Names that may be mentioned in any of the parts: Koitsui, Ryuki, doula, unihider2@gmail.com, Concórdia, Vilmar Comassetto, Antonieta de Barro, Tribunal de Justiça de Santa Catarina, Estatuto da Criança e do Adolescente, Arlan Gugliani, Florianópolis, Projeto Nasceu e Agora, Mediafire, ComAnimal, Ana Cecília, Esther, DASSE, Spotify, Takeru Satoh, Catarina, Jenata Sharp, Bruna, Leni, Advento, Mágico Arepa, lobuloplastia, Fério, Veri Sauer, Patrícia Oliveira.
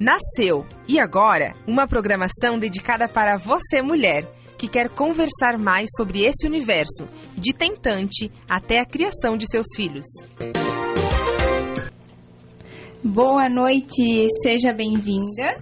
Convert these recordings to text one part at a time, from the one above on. Nasceu e Agora, uma programação dedicada para você, mulher, que quer conversar mais sobre esse universo, de tentante até a criação de seus filhos. Boa noite, seja bem-vinda.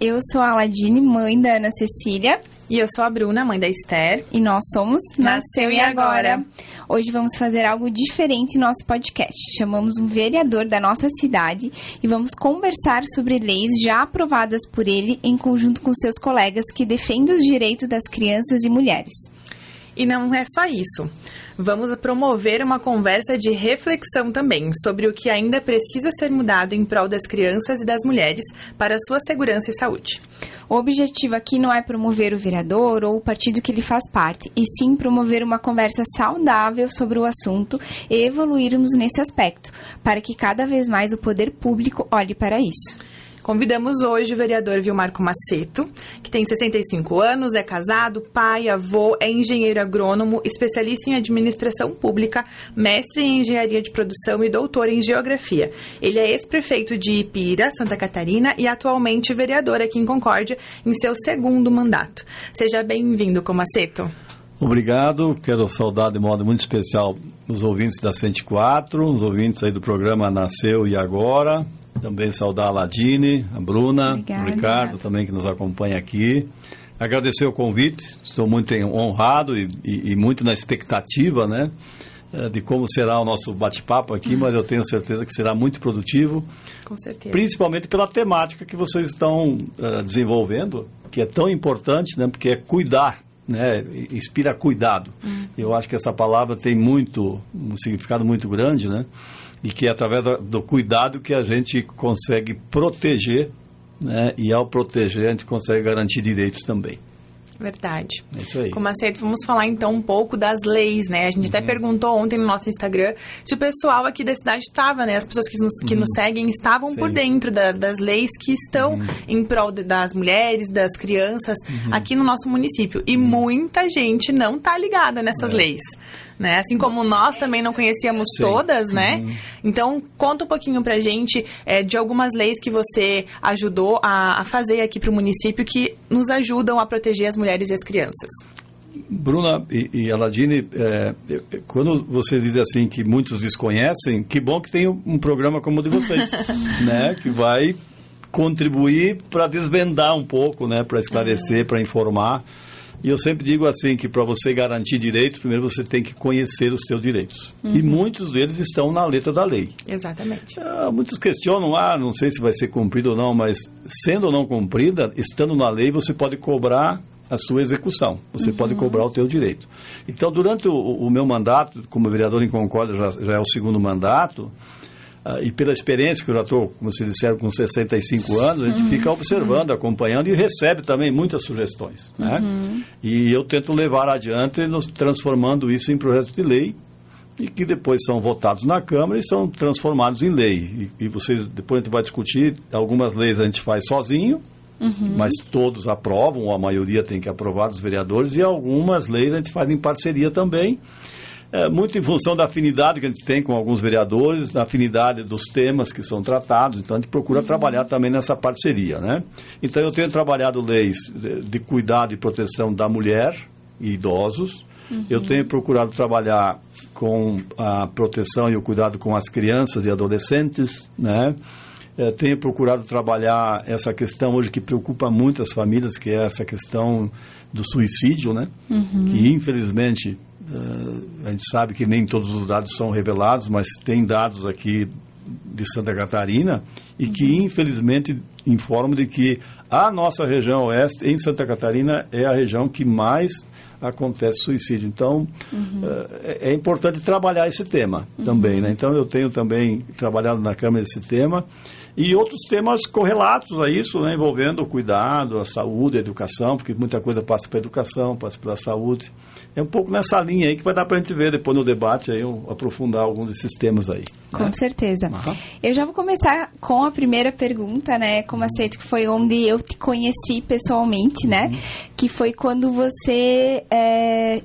Eu sou a Aladine, mãe da Ana Cecília. E eu sou a Bruna, mãe da Esther. E nós somos Nasceu e Agora. Hoje vamos fazer algo diferente no nosso podcast. Chamamos um vereador da nossa cidade e vamos conversar sobre leis já aprovadas por ele em conjunto com seus colegas que defendem os direitos das crianças e mulheres. E não é só isso. Vamos promover uma conversa de reflexão também sobre o que ainda precisa ser mudado em prol das crianças e das mulheres para a sua segurança e saúde. O objetivo aqui não é promover o vereador ou o partido que ele faz parte, e sim promover uma conversa saudável sobre o assunto e evoluirmos nesse aspecto, para que cada vez mais o poder público olhe para isso. Convidamos hoje o vereador Vilmar Comassetto, que tem 65 anos, é casado, pai, avô, é engenheiro agrônomo, especialista em administração pública, mestre em engenharia de produção e doutor em geografia. Ele é ex-prefeito de Ipira, Santa Catarina, e atualmente vereador aqui em Concórdia, em seu segundo mandato. Seja bem-vindo, Comassetto. Obrigado, quero saudar de modo muito especial os ouvintes da 104, os ouvintes aí do programa Nasceu e Agora. Também saudar a Aladine, a Bruna, obrigada, o Ricardo também que nos acompanha aqui. Agradecer o convite, estou muito honrado e muito na expectativa, né, de como será o nosso bate-papo aqui, mas eu tenho certeza que será muito produtivo. Com certeza. Principalmente pela temática que vocês estão desenvolvendo, que é tão importante, né, porque é cuidar, né, inspira cuidado. Eu acho que essa palavra tem muito, um significado muito grande, né? E que é através do cuidado que a gente consegue proteger, né? E ao proteger a gente consegue garantir direitos também. Verdade. É isso aí. Comassetto, vamos falar então um pouco das leis, né? A gente até perguntou ontem no nosso Instagram se o pessoal aqui da cidade estava, né? As pessoas que nos seguem estavam por dentro das leis que estão em prol das mulheres, das crianças aqui no nosso município. E muita gente não está ligada nessas leis, né? Assim como nós também não conhecíamos todas, né? Então, conta um pouquinho pra gente de algumas leis que você ajudou a fazer aqui pro município que nos ajudam a proteger as mulheres e as crianças. Bruna e Aladine, quando vocês dizem assim que muitos desconhecem, que bom que tem um programa como o de vocês, né? Que vai contribuir para desvendar um pouco, né? Para esclarecer, para informar. E eu sempre digo assim, que para você garantir direitos, primeiro você tem que conhecer os seus direitos. E muitos deles estão na letra da lei. Exatamente. Muitos questionam, não sei se vai ser cumprido ou não, mas sendo ou não cumprida, estando na lei, você pode cobrar a sua execução, você pode cobrar o teu direito. Então, durante o meu mandato, como vereador em Concórdia, já é o segundo mandato, e pela experiência que eu já estou, como vocês disseram, com 65 anos, a gente fica observando, acompanhando e recebe também muitas sugestões, né? E eu tento levar adiante, transformando isso em projeto de lei, e que depois são votados na Câmara e são transformados em lei. E vocês, depois a gente vai discutir, algumas leis a gente faz sozinho, mas todos aprovam, ou a maioria tem que aprovar dos vereadores, e algumas leis a gente faz em parceria também. Muito em função da afinidade que a gente tem com alguns vereadores, da afinidade dos temas que são tratados, então a gente procura trabalhar também nessa parceria, né? Então eu tenho trabalhado leis de cuidado e proteção da mulher e idosos, eu tenho procurado trabalhar com a proteção e o cuidado com as crianças e adolescentes, né? Tenho procurado trabalhar essa questão hoje que preocupa muito as famílias, que é essa questão do suicídio, né? Que infelizmente... a gente sabe que nem todos os dados são revelados, mas tem dados aqui de Santa Catarina e que infelizmente informam de que a nossa região oeste em Santa Catarina é a região que mais acontece suicídio. Então é importante trabalhar esse tema também, né? Então eu tenho também trabalhado na Câmara esse tema e outros temas correlatos a isso, né? Envolvendo o cuidado, a saúde, a educação, porque muita coisa passa pela educação, passa pela saúde. É um pouco nessa linha aí que vai dar para a gente ver depois no debate, aí, aprofundar alguns desses temas aí. Com certeza. Eu já vou começar com a primeira pergunta, né, Comassetto, que foi onde eu te conheci pessoalmente, né, que foi quando você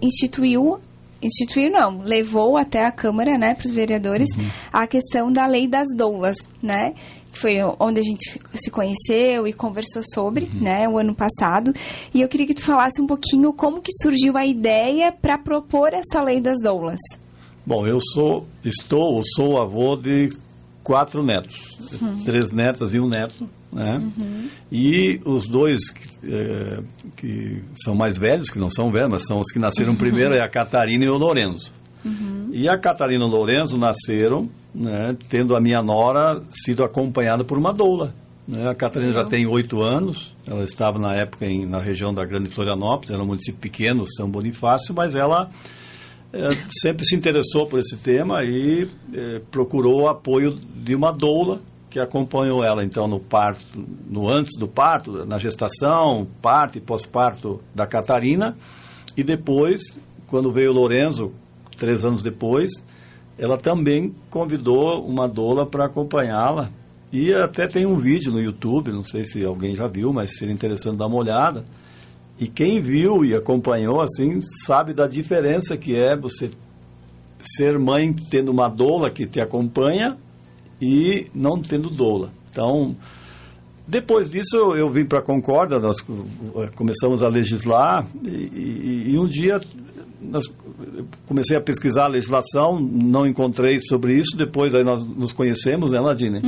instituiu instituiu não, levou até a Câmara, né, para os vereadores, a questão da lei das doulas, né, foi onde a gente se conheceu e conversou sobre, né, o ano passado, e eu queria que tu falasse um pouquinho como que surgiu a ideia para propor essa lei das doulas. Bom, eu sou avô de 4 netos, 3 netas e 1 neto, né, e os dois que são mais velhos, que não são velhos, mas são os que nasceram primeiro, é a Catarina e o Lorenzo. E a Catarina e o Lorenzo nasceram, né, tendo a minha nora sido acompanhada por uma doula. Né? A Catarina já tem 8 anos, ela estava na época na região da Grande Florianópolis, era um município pequeno, São Bonifácio, mas ela sempre se interessou por esse tema e procurou o apoio de uma doula que acompanhou ela, então, no parto, no antes do parto, na gestação, parto e pós-parto da Catarina, e depois, quando veio o Lorenzo, 3 anos depois, ela também convidou uma doula para acompanhá-la. E até tem um vídeo no YouTube, não sei se alguém já viu, mas seria interessante dar uma olhada. E quem viu e acompanhou, assim, sabe da diferença que é você ser mãe tendo uma doula que te acompanha e não tendo doula. Então, depois disso, eu vim para a Concórdia, nós começamos a legislar e um dia comecei a pesquisar a legislação, não encontrei sobre isso, depois aí nós nos conhecemos, né, Aladine?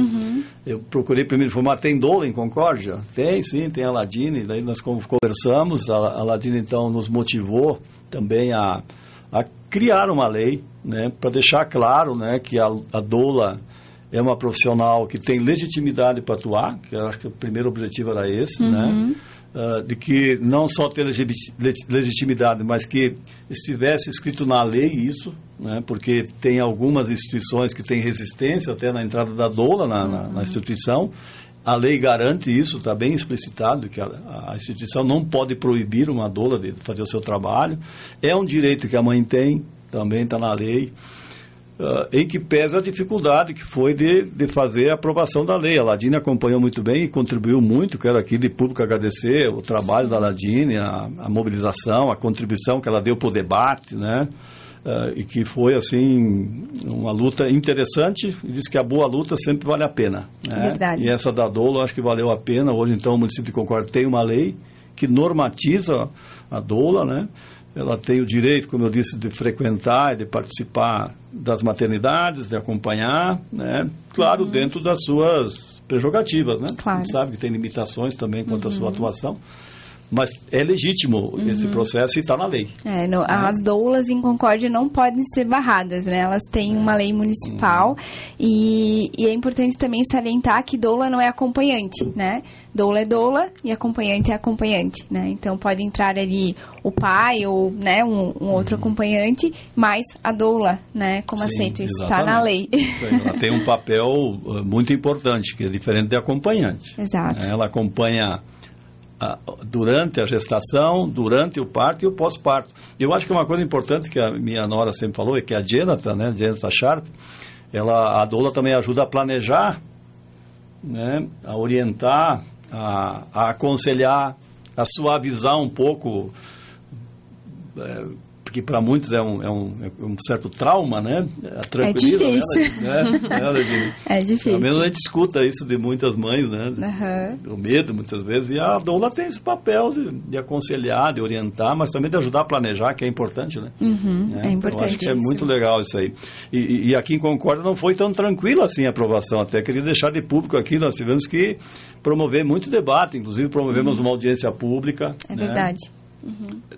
Eu procurei primeiro informar, tem doula em Concórdia? Tem, sim, tem a Aladine, daí nós conversamos, a Aladine então nos motivou também a criar uma lei, né, para deixar claro, né, que a doula é uma profissional que tem legitimidade para atuar, que eu acho que o primeiro objetivo era esse, né? De que não só ter legitimidade, mas que estivesse escrito na lei isso, né? Porque tem algumas instituições que têm resistência até na entrada da doula na instituição. A lei garante isso, está bem explicitado, que a instituição não pode proibir uma doula de fazer o seu trabalho. É um direito que a mãe tem, também está na lei. Em que pesa a dificuldade que foi de fazer a aprovação da lei. A Aladine acompanhou muito bem e contribuiu muito. Quero aqui de público agradecer o trabalho da Aladine, a mobilização, a contribuição que ela deu para o debate, né? E que foi, assim, uma luta interessante. E diz que a boa luta sempre vale a pena. Né? Verdade. E essa da doula, acho que valeu a pena. Hoje, então, o município de Concórdia tem uma lei que normatiza a doula, né? Ela tem o direito, como eu disse, de frequentar e de participar das maternidades, de acompanhar, né? Claro, dentro das suas prerrogativas, né? Claro. A gente sabe que tem limitações também quanto à sua atuação, mas é legítimo esse processo e está na lei. As doulas em Concórdia não podem ser barradas, né? Elas têm uma lei municipal e é importante também salientar que doula não é acompanhante, né? Doula e acompanhante é acompanhante, né? Então pode entrar ali o pai ou, né, um outro acompanhante, mas a doula, né? Comassetto, isso está na lei. Isso aí, ela tem um papel muito importante, que é diferente de acompanhante. Exato. Ela acompanha durante a gestação, durante o parto e o pós-parto. Eu acho que uma coisa importante que a minha nora sempre falou é que a Jenata, né, Jenata Sharp, a doula também ajuda a planejar, né, a orientar, a aconselhar, a suavizar um pouco, porque para muitos é um certo trauma, né? É difícil. Né? É difícil. Pelo menos a gente escuta isso de muitas mães, né? O medo, muitas vezes. E a doula tem esse papel de aconselhar, de orientar, mas também de ajudar a planejar, que é importante, né? É importante. Eu acho que é muito legal isso aí. E aqui em Concórdia não foi tão tranquila assim a aprovação. Até queria deixar de público aqui, nós tivemos que promover muito debate, inclusive promovemos uma audiência pública. É, né? Verdade.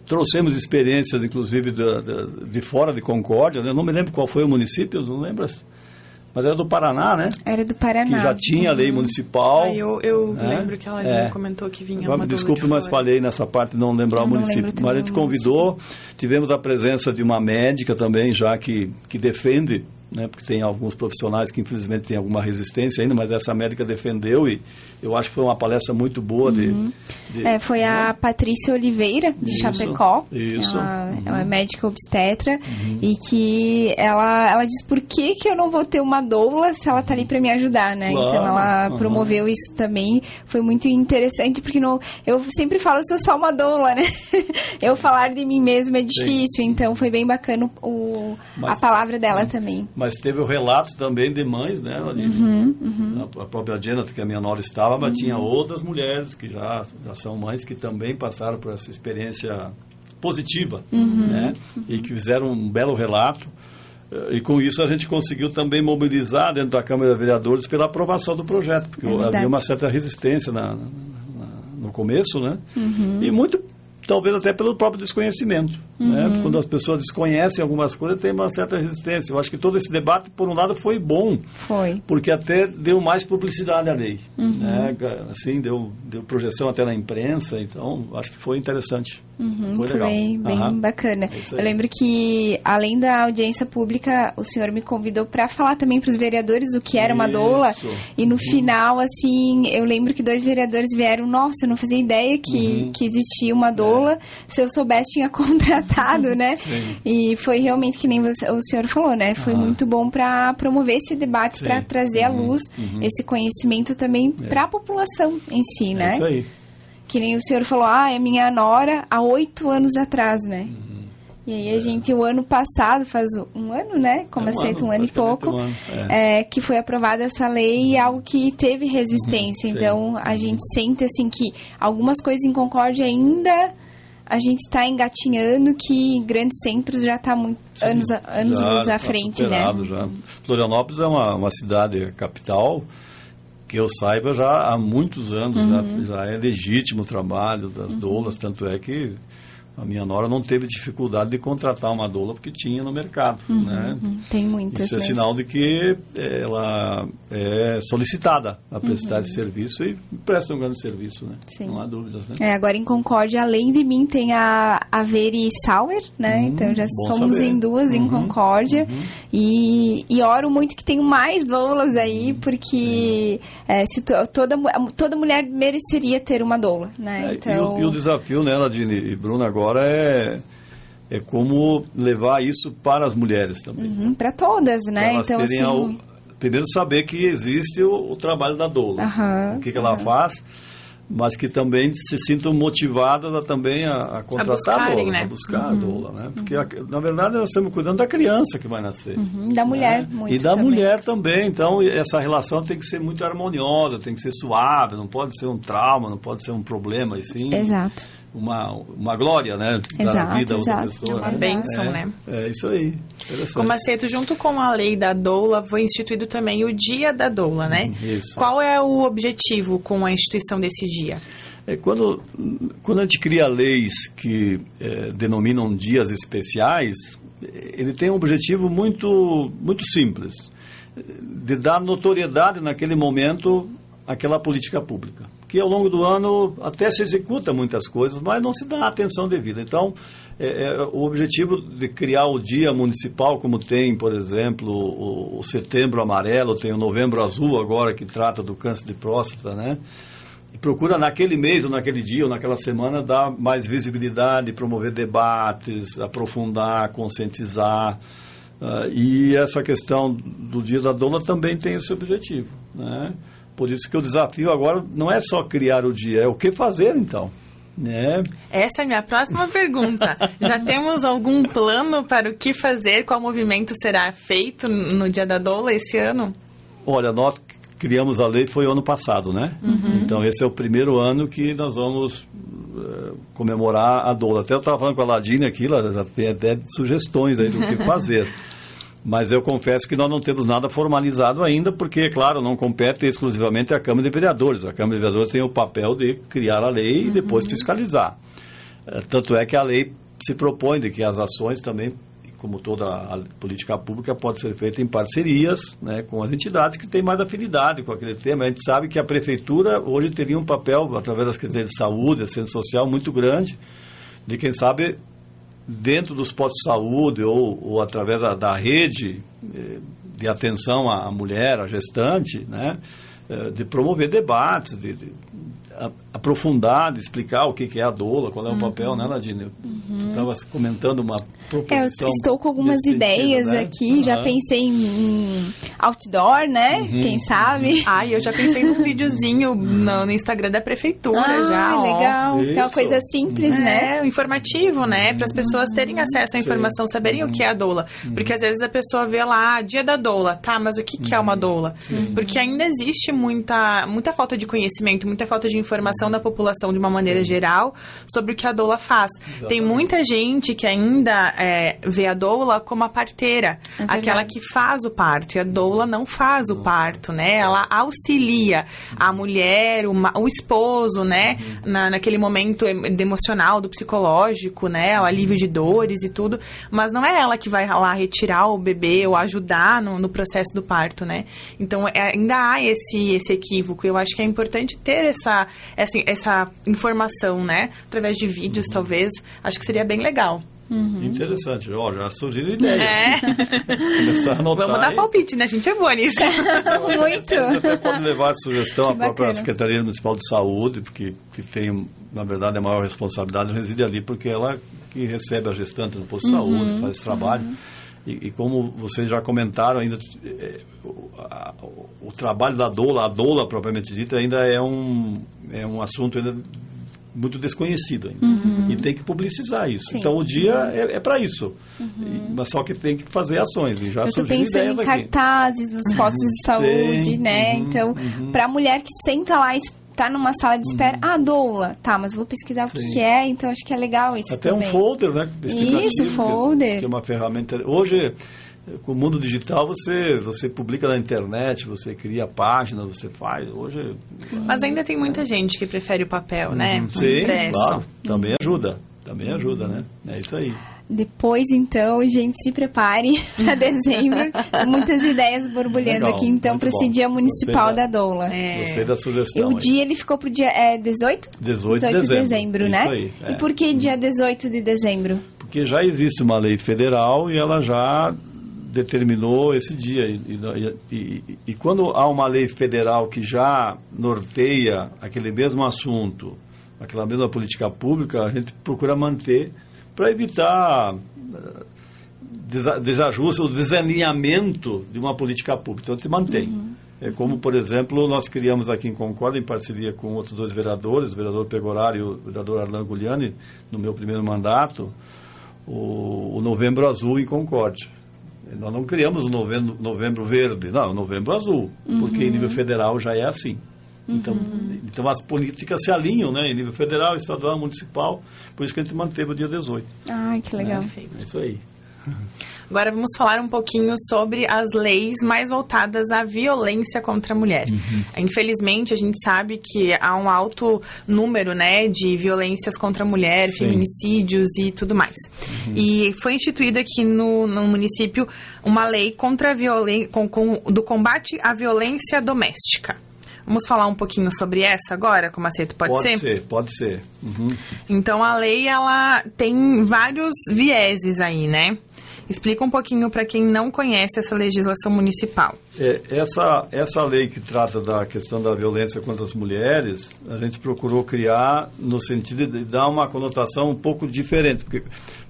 Trouxemos experiências, inclusive, de fora de Concórdia. Eu não me lembro qual foi o município, não lembras? Mas era do Paraná, né? Era do Paraná. Que já tinha lei municipal. Eu lembro que a Aladine comentou que vinha uma... Desculpe, mas falhei nessa parte, não lembrar o município. Mas a gente convidou, tivemos a presença de uma médica também, já que defende né, porque tem alguns profissionais que infelizmente têm alguma resistência ainda, mas essa médica defendeu e eu acho que foi uma palestra muito boa de... Uhum. Foi a Patrícia Oliveira, de isso, Chapecó. Isso. Ela, uhum, ela é médica obstetra, uhum, e que ela diz por que que eu não vou ter uma doula se ela tá ali para me ajudar, né? Claro. Então ela, uhum, promoveu isso também. Foi muito interessante, porque não, eu sempre falo, eu sou só uma doula, né? Eu falar de mim mesma é difícil, sim, então foi bem bacana a palavra dela, sim, também. Mas teve o relato também de mães, né? Uhum, uhum. A própria Jennifer, que a minha nora estava, mas, uhum, tinha outras mulheres que já são mães, que também passaram por essa experiência positiva, uhum, né? Uhum. E que fizeram um belo relato. E com isso a gente conseguiu também mobilizar dentro da Câmara de Vereadores pela aprovação do projeto, porque havia uma certa resistência no começo, né? Uhum. E muito, talvez até pelo próprio desconhecimento, uhum, né? Porque quando as pessoas desconhecem algumas coisas, tem uma certa resistência. Eu acho que todo esse debate, por um lado, foi bom. Foi. Porque até deu mais publicidade à lei, uhum, né? Assim, deu projeção até na imprensa, então acho que foi interessante. Uhum, foi legal. Bem uhum, bacana. Eu lembro que, além da audiência pública, o senhor me convidou para falar também para os vereadores o que era uma doula. E no, uhum, final, assim, eu lembro que 2 vereadores vieram, nossa, eu não fazia ideia que existia uma doula. Se eu soubesse, tinha contratado, né? Sim. E foi realmente que nem o senhor falou, né? Foi, ah, muito bom para promover esse debate, para trazer, uhum, à luz, uhum, esse conhecimento também, para a população em si, né? Isso aí. Que nem o senhor falou, é minha nora há 8 anos atrás, né? Uhum. E aí a gente, o ano passado, faz um ano, né? Comassetto, um ano e pouco, que foi aprovada essa lei, e algo que teve resistência. Uhum. Então, a gente sente, assim, que algumas coisas em Concórdia ainda... A gente está engatinhando, que grandes centros já está anos à frente, superado, né? Já. Florianópolis é uma cidade capital, que eu saiba, já há muitos anos, uhum, já é legítimo o trabalho das, uhum, doulas, tanto é que a minha nora não teve dificuldade de contratar uma doula, porque tinha no mercado, uhum, né? Uhum. Tem muitas. Isso é mesmo sinal de que ela é solicitada a prestar, uhum, esse serviço, e presta um grande serviço, né? Sim. Não há dúvidas, né? Agora em Concórdia, além de mim, tem a Veri Sauer, né? Então já somos em 2, uhum, em Concórdia, uhum, e oro muito que tenham mais doulas aí, porque toda mulher mereceria ter uma doula, né? Então... E o desafio, né, Aladine e Bruna, agora é como levar isso para as mulheres também. Uhum, para todas, né? Então, assim... primeiro saber que existe o trabalho da doula, uhum, o que ela, uhum, faz, mas que também se sintam motivadas a contratar a doula, né? A buscar, uhum, a doula, né? Porque, uhum, na verdade, nós estamos cuidando da criança que vai nascer. Uhum, da mulher, né? Muito. E da mulher também. Então, essa relação tem que ser muito harmoniosa, tem que ser suave, não pode ser um trauma, não pode ser um problema, e sim... Exato. Uma glória, né? Da vida da outra pessoa. Uma bênção, né? É isso aí. Comassetto, junto com a lei da doula, foi instituído também o Dia da Doula, né? Isso. Qual é o objetivo com a instituição desse dia? Quando a gente cria leis que denominam dias especiais, ele tem um objetivo muito, muito simples, de dar notoriedade naquele momento àquela política pública, que ao longo do ano até se executa muitas coisas, mas não se dá a atenção devida. Então, o objetivo de criar o dia municipal, como tem, por exemplo, o Setembro Amarelo, tem o Novembro Azul agora, que trata do câncer de próstata, né? E procura naquele mês, ou naquele dia, ou naquela semana, dar mais visibilidade, promover debates, aprofundar, conscientizar. E essa questão do Dia da Doula também tem esse objetivo, né? Por isso que o desafio agora não é só criar o dia, é o que fazer, então, né? Essa é a minha próxima pergunta. Já temos algum plano para o que fazer? Qual movimento será feito no Dia da Doula esse ano? Olha, nós criamos a lei, foi ano passado, né? Uhum. Então, esse é o primeiro ano que nós vamos comemorar a doula. Até eu estava falando com a Aladine aqui, ela já tem até sugestões aí do que fazer. Mas eu confesso que nós não temos nada formalizado ainda, porque, é claro, não compete exclusivamente à Câmara de Vereadores. A Câmara de Vereadores tem o papel de criar a lei, uhum, e depois fiscalizar. Tanto é que a lei se propõe de que as ações também, como toda a política pública, pode ser feita em parcerias, né, com as entidades que têm mais afinidade com aquele tema. A gente sabe que a Prefeitura hoje teria um papel, através das questões de saúde, assistência social, muito grande, de, quem sabe... dentro dos postos de saúde ou através da rede de atenção à mulher, à gestante, né, de promover debates, de aprofundar, de explicar o que é a doula, qual é o papel, né, Aladine? Tu estava comentando uma proposição. Eu estou com algumas ideias, né, aqui, já pensei em outdoor, né, quem sabe. Ai, eu já pensei num videozinho no Instagram da prefeitura, já. Legal, isso. É uma coisa simples, né? É, informativo, né, para as pessoas terem acesso à informação, saberem o que é a doula. Porque às vezes a pessoa vê lá, dia da doula, tá, mas o que, que é uma doula? Porque ainda existe muita falta de conhecimento, muita falta de informação da população de uma maneira geral sobre o que a doula faz. Exatamente. Tem muita gente que ainda vê a doula como a parteira, aquela que faz o parto, e a doula não faz o parto, né? Ela auxilia a mulher, o esposo, né? Naquele momento emocional, do psicológico, né? O alívio de dores e tudo, mas não é ela que vai lá retirar o bebê ou ajudar no processo do parto, né? Então, ainda há esse equívoco. Eu acho que é importante ter essa informação, né? Através de vídeos, talvez. Acho que seria bem legal. Interessante. Ó, já surgiram ideias. Começar a anotar. Vamos dar palpite, né? A gente é boa nisso. Muito. Você pode levar a sugestão à própria Secretaria Municipal de Saúde, porque que tem, na verdade, a maior responsabilidade reside ali, porque ela que recebe a gestante do posto de saúde, faz esse trabalho. E como vocês já comentaram, ainda o trabalho da doula, a doula propriamente dita, ainda é um assunto ainda muito desconhecido ainda. E tem que publicizar isso. Sim. Então o dia é para isso. Mas só que tem que fazer ações. Já eu estou pensando em cartazes nos postos de saúde, né? Então, para a mulher que senta lá e tá numa sala de espera, doula, tá, mas vou pesquisar o que é, então acho que é legal isso. Até também. Um folder, né? Isso, folder. Que é uma ferramenta. Hoje, com o mundo digital, você publica na internet, você cria página, você faz. Hoje. Mas ainda tem muita gente que prefere o papel, né? Sim, claro. Também ajuda. Também ajuda, né? É isso aí. Depois, então, gente, se prepare para dezembro. Muitas ideias borbulhando aqui, então, para esse Dia Municipal da Doula. Gostei da sugestão. E o dia, ele ficou para o dia 18? 18 de dezembro, né? Isso aí, E por que dia 18 de dezembro? Porque já existe uma lei federal e ela já determinou esse dia. E quando há uma lei federal que já norteia aquele mesmo assunto, aquela mesma política pública, a gente procura manter para evitar desajuste ou desalinhamento de uma política pública. Então, se mantém. É como, por exemplo, nós criamos aqui em Concórdia, em parceria com outros dois vereadores, o vereador Pegorari e o vereador Arlan Gugliani, no meu primeiro mandato, o Novembro Azul em Concórdia. Nós não criamos o Novembro Verde, não, o Novembro Azul, porque em nível federal já é assim. Então as políticas se alinham, né, em nível federal, estadual, municipal, por isso que a gente manteve o dia 18. Ai, que legal. É isso aí. Agora vamos falar um pouquinho sobre as leis mais voltadas à violência contra a mulher. Infelizmente, a gente sabe que há um alto número, né, de violências contra a mulher, feminicídios e tudo mais. E foi instituída aqui no município uma lei contra a do combate à violência doméstica. Vamos falar um pouquinho sobre essa agora, Comassetto? Pode ser? Pode ser. Então, a lei, ela tem vários vieses aí, né? Explica um pouquinho para quem não conhece essa legislação municipal. Essa lei que trata da questão da violência contra as mulheres, a gente procurou criar no sentido de dar uma conotação um pouco diferente,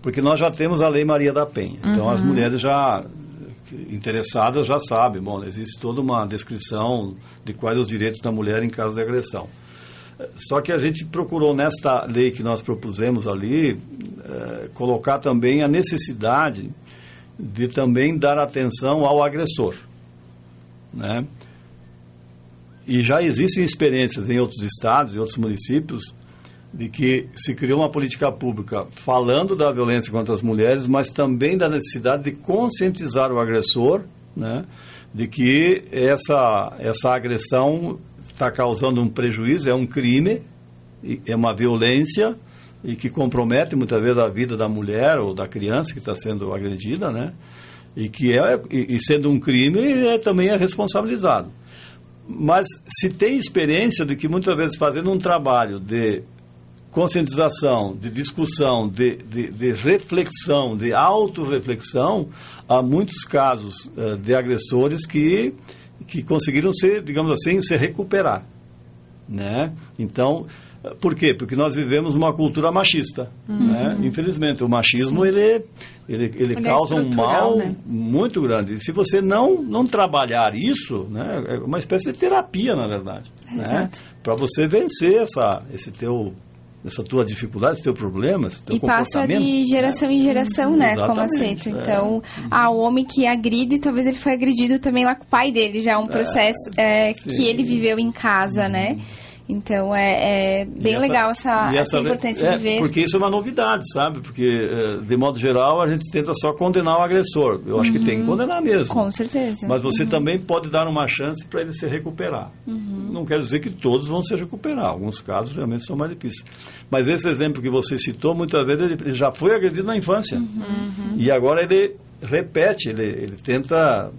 porque nós já temos a Lei Maria da Penha. Então, as mulheres já... interessadas já sabem, bom, existe toda uma descrição de quais os direitos da mulher em caso de agressão. Só que a gente procurou, nesta lei que nós propusemos ali, colocar também a necessidade de também dar atenção ao agressor, né? E já existem experiências em outros estados, em outros municípios, de que se criou uma política pública falando da violência contra as mulheres, mas também da necessidade de conscientizar o agressor, né, de que essa agressão está causando um prejuízo, é um crime, é uma violência e que compromete muitas vezes a vida da mulher ou da criança que está sendo agredida, né, e que sendo um crime também é responsabilizado. Mas se tem experiência de que muitas vezes fazendo um trabalho de conscientização, de discussão, de reflexão, de autorreflexão, há muitos casos de agressores que conseguiram se, digamos assim, se recuperar, né? Então, por quê? Porque nós vivemos uma cultura machista, né? Infelizmente, o machismo, ele causa um mal, né, muito grande. E se você não trabalhar isso, né, é uma espécie de terapia, na verdade, né? Para você vencer essa tua dificuldade, esse teu problema, esse teu comportamento. E passa de geração em geração, né? Comassetto. Então, o homem que agride, talvez ele foi agredido também lá com o pai dele, já é um processo que ele viveu em casa, né? Então, é bem legal essa importância de ver. Porque isso é uma novidade, sabe? Porque, de modo geral, a gente tenta só condenar o agressor. Eu acho que tem que condenar mesmo. Com certeza. Mas você também pode dar uma chance para ele se recuperar. Não quero dizer que todos vão se recuperar. Alguns casos realmente são mais difíceis. Mas esse exemplo que você citou, muitas vezes ele já foi agredido na infância. E agora ele repete, ele tenta...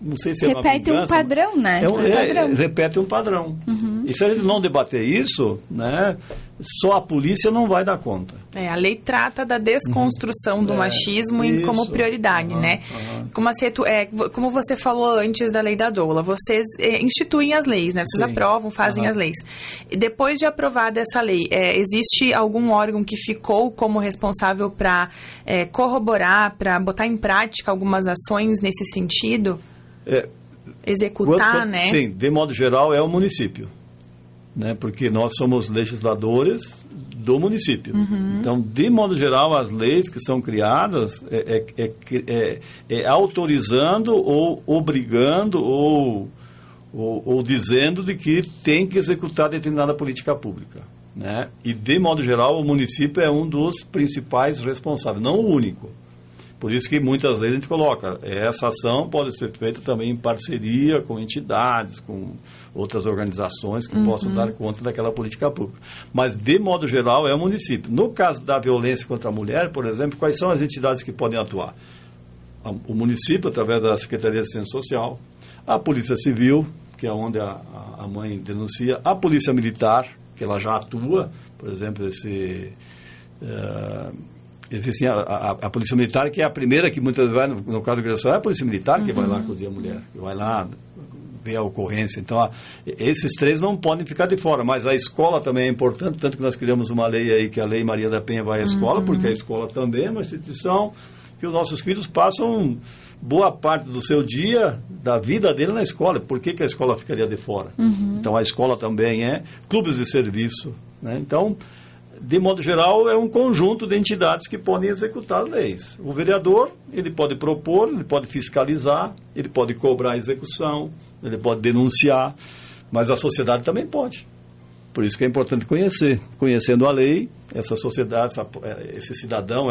Não sei se repete uma vingança, um padrão, né? Repete um padrão. E se a gente não debater isso, né, só a polícia não vai dar conta. A lei trata da desconstrução do machismo como prioridade, né? Comassetto, como você falou antes da lei da doula, vocês instituem as leis, né? Vocês aprovam, fazem as leis. E depois de aprovada essa lei, existe algum órgão que ficou como responsável para corroborar, para botar em prática algumas ações nesse sentido? Executar, né? Sim, de modo geral é o município, né? Porque nós somos legisladores do município. Então, de modo geral, as leis que são criadas é autorizando ou obrigando ou dizendo de que tem que executar determinada política pública, né? E, de modo geral, o município é um dos principais responsáveis, não o único. Por isso que muitas vezes a gente coloca, essa ação pode ser feita também em parceria com entidades, com outras organizações que possam dar conta daquela política pública. Mas, de modo geral, é o município. No caso da violência contra a mulher, por exemplo, quais são as entidades que podem atuar? O município, através da Secretaria de Assistência Social, a Polícia Civil, que é onde a mãe denuncia, a Polícia Militar, que ela já atua, por exemplo, existe a Polícia Militar, que é a primeira que muitas vezes vai, no caso da agressão, é a Polícia Militar que vai lá acudir a mulher, que vai lá ver a ocorrência. Então, esses três não podem ficar de fora, mas a escola também é importante, tanto que nós criamos uma lei aí, que a Lei Maria da Penha vai à escola, porque a escola também é uma instituição que os nossos filhos passam boa parte do seu dia, da vida dele na escola. Por que a escola ficaria de fora? Então, a escola também é clubes de serviço, né? Então, de modo geral, é um conjunto de entidades que podem executar leis. O vereador, ele pode propor, ele pode fiscalizar, ele pode cobrar a execução, ele pode denunciar, mas a sociedade também pode. Por isso que é importante conhecer. Conhecendo a lei, essa sociedade, esse cidadão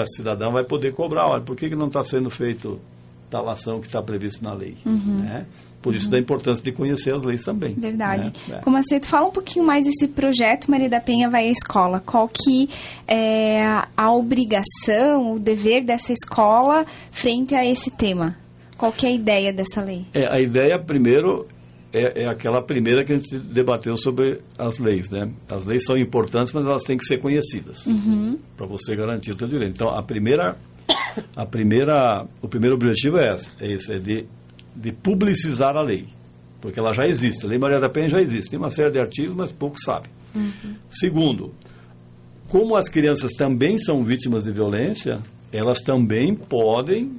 vai poder cobrar. Olha, por que não está sendo feito tal ação que está prevista na lei, né? Por isso da importância de conhecer as leis também. Verdade. Né? Comassetto, fala um pouquinho mais desse projeto Maria da Penha vai à escola. Qual que é a obrigação, o dever dessa escola frente a esse tema? Qual que é a ideia dessa lei? A ideia, primeiro, é aquela primeira que a gente debateu sobre as leis, né? As leis são importantes, mas elas têm que ser conhecidas para você garantir o seu direito. Então, o primeiro objetivo é esse, de publicizar a lei, porque ela já existe, a Lei Maria da Penha já existe, tem uma série de artigos, mas poucos sabem. Segundo, como as crianças também são vítimas de violência, elas também podem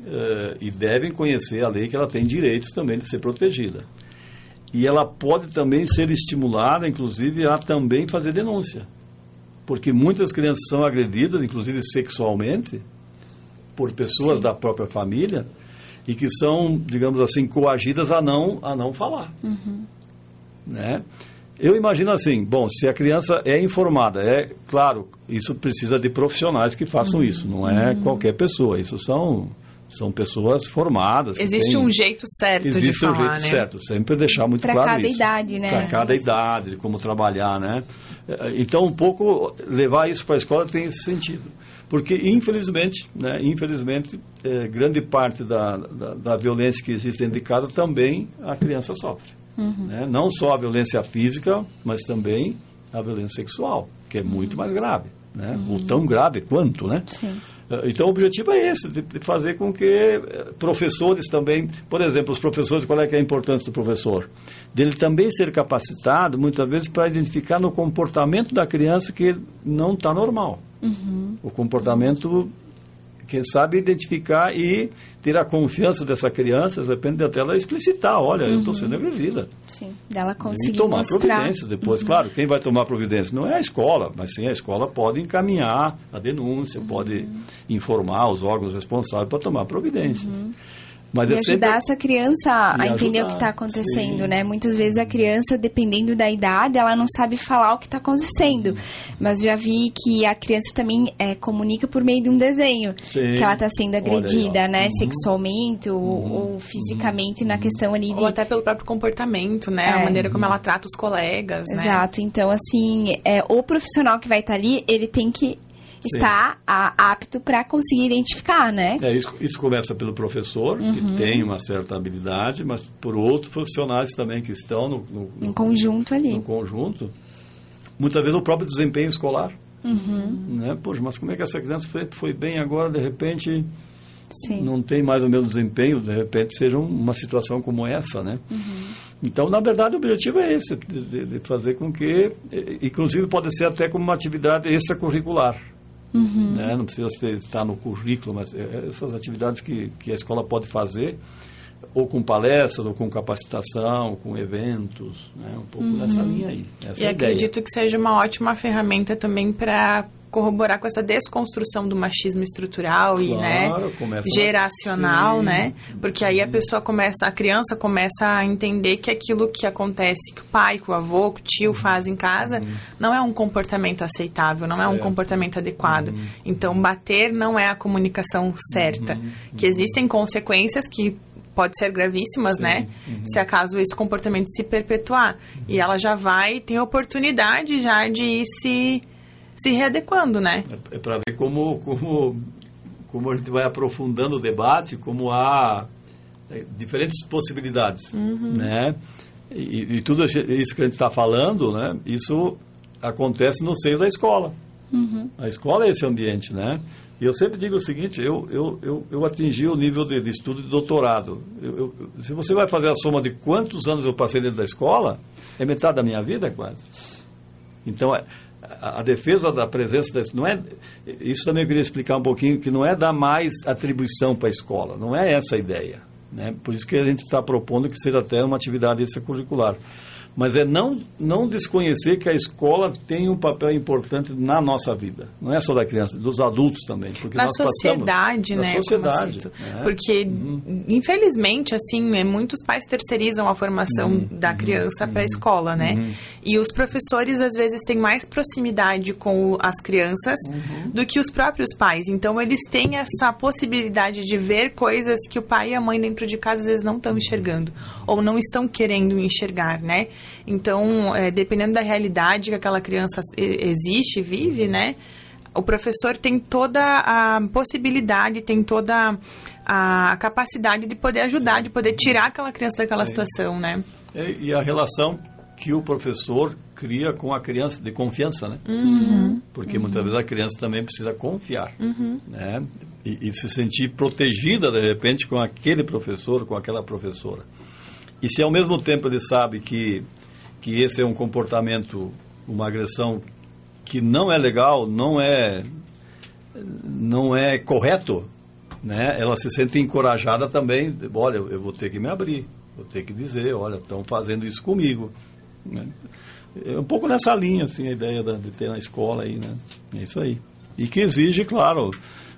e devem conhecer a lei, que ela tem direitos também de ser protegida. E ela pode também ser estimulada, inclusive, a também fazer denúncia, porque muitas crianças são agredidas, inclusive sexualmente, por pessoas da própria família, e que são, digamos assim, coagidas a não falar. Né? Eu imagino assim, bom, se a criança é informada, claro, isso precisa de profissionais que façam isso, não é qualquer pessoa, isso são pessoas formadas. Existe um jeito certo de falar, sempre deixar muito claro isso. Para cada idade, né? Para cada idade, como trabalhar, né? Então, um pouco, levar isso para a escola tem esse sentido. Porque, infelizmente, grande parte da violência que existe dentro de casa também a criança sofre. Né? Não só a violência física, mas também a violência sexual, que é muito mais grave, né? Ou tão grave quanto, né? Sim. Então, o objetivo é esse, de fazer com que professores também, por exemplo, os professores, qual é que é a importância do professor? Dele também ser capacitado, muitas vezes, para identificar no comportamento da criança que não está normal. Uhum. O comportamento que sabe identificar e ter a confiança dessa criança, de repente, até ela explicitar, olha, eu estou sendo agredida. Sim, dela conseguir e tomar providência depois. Claro, quem vai tomar providência não é a escola, mas sim a escola pode encaminhar a denúncia, pode informar os órgãos responsáveis para tomar providências. Mas e é ajudar sempre... essa criança a entender o que está acontecendo, né? Muitas vezes a criança, dependendo da idade, ela não sabe falar o que está acontecendo. Mas já vi que a criança também comunica por meio de um desenho, que ela está sendo agredida, né? Sexualmente ou fisicamente na questão ali de... Ou até pelo próprio comportamento, né? A maneira como ela trata os colegas, né? Exato. Então, assim, o profissional que vai estar ali, ele tem que... está apto para conseguir identificar, né? Isso começa pelo professor, que tem uma certa habilidade, mas por outros profissionais também que estão no conjunto ali. No conjunto. Muitas vezes o próprio desempenho escolar. Né? Poxa, mas como é que essa criança foi bem agora, de repente... Sim. Não tem mais o meu desempenho, de repente seja uma situação como essa, né? Então, na verdade, o objetivo é esse, de fazer com que, inclusive pode ser até como uma atividade extracurricular. Né? Não precisa estar no currículo, mas essas atividades que a escola pode fazer, ou com palestras, ou com capacitação, ou com eventos, né? Um pouco nessa linha aí, essa é a ideia. E acredito que seja uma ótima ferramenta também para corroborar com essa desconstrução do machismo estrutural e geracional, né? Porque aí a pessoa começa, a criança começa a entender que aquilo que acontece, que o pai, que o avô, que o tio faz em casa, não é um comportamento aceitável, não é um comportamento adequado. Então, bater não é a comunicação certa, que existem consequências que pode ser gravíssimas, né? Se acaso esse comportamento se perpetuar. E ela já vai ter oportunidade já de se readequando, né? É para ver como a gente vai aprofundando o debate, como há diferentes possibilidades, né? E tudo isso que a gente está falando, né? Isso acontece no seio da escola. A escola é esse ambiente, né? E eu sempre digo o seguinte, eu atingi o nível de estudo de doutorado. Se você vai fazer a soma de quantos anos eu passei dentro da escola, é metade da minha vida, quase. Então, a defesa da presença da escola, isso também eu queria explicar um pouquinho, que não é dar mais atribuição para a escola, não é essa a ideia, né? Por isso que a gente está propondo que seja até uma atividade extracurricular, mas é não desconhecer que a escola tem um papel importante na nossa vida, não é só da criança, dos adultos também, porque nós sociedade, passamos, né? Na sociedade, né? Porque infelizmente assim, muitos pais terceirizam a formação da criança para a escola, né? E os professores às vezes têm mais proximidade com as crianças do que os próprios pais, então eles têm essa possibilidade de ver coisas que o pai e a mãe dentro de casa às vezes não estão enxergando ou não estão querendo enxergar, né? Então, dependendo da realidade que aquela criança existe, vive, né? O professor tem toda a possibilidade, tem toda a capacidade de poder ajudar, de poder tirar aquela criança daquela situação, né? E a relação que o professor cria com a criança, de confiança, né? Porque muitas vezes a criança também precisa confiar, né? E se sentir protegida, de repente, com aquele professor, com aquela professora. E se ao mesmo tempo ele sabe que esse é um comportamento, uma agressão que não é legal, não é correto, né? Ela se sente encorajada também, olha, eu vou ter que me abrir, vou ter que dizer, olha, estão fazendo isso comigo. É um pouco nessa linha, assim, a ideia de ter na escola aí, né? É isso aí. E que exige, claro,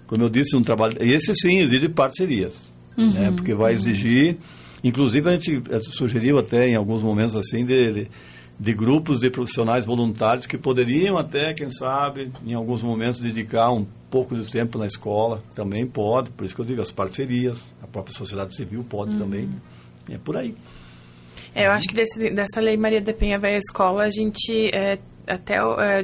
como eu disse, um trabalho... Esse sim exige parcerias, né? Porque vai exigir... Inclusive, a gente sugeriu até em alguns momentos assim de grupos de profissionais voluntários que poderiam até, quem sabe, em alguns momentos dedicar um pouco de tempo na escola. Também pode, por isso que eu digo, as parcerias, a própria sociedade civil pode também. É por aí. Eu acho que dessa Lei Maria da Penha vai à escola, a gente até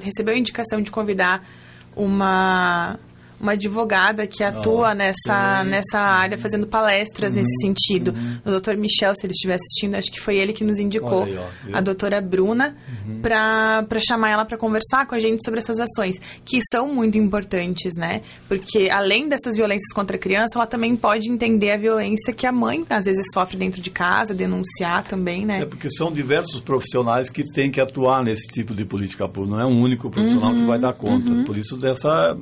recebeu a indicação de convidar uma... uma advogada que atua nessa área, fazendo palestras nesse sentido. O doutor Michel, se ele estiver assistindo, acho que foi ele que nos indicou a doutora Bruna para chamar ela para conversar com a gente sobre essas ações, que são muito importantes, né? Porque além dessas violências contra a criança, ela também pode entender a violência que a mãe, às vezes, sofre dentro de casa, denunciar também, né? É porque são diversos profissionais que têm que atuar nesse tipo de política pública. Não é um único profissional que vai dar conta. Por isso, dessa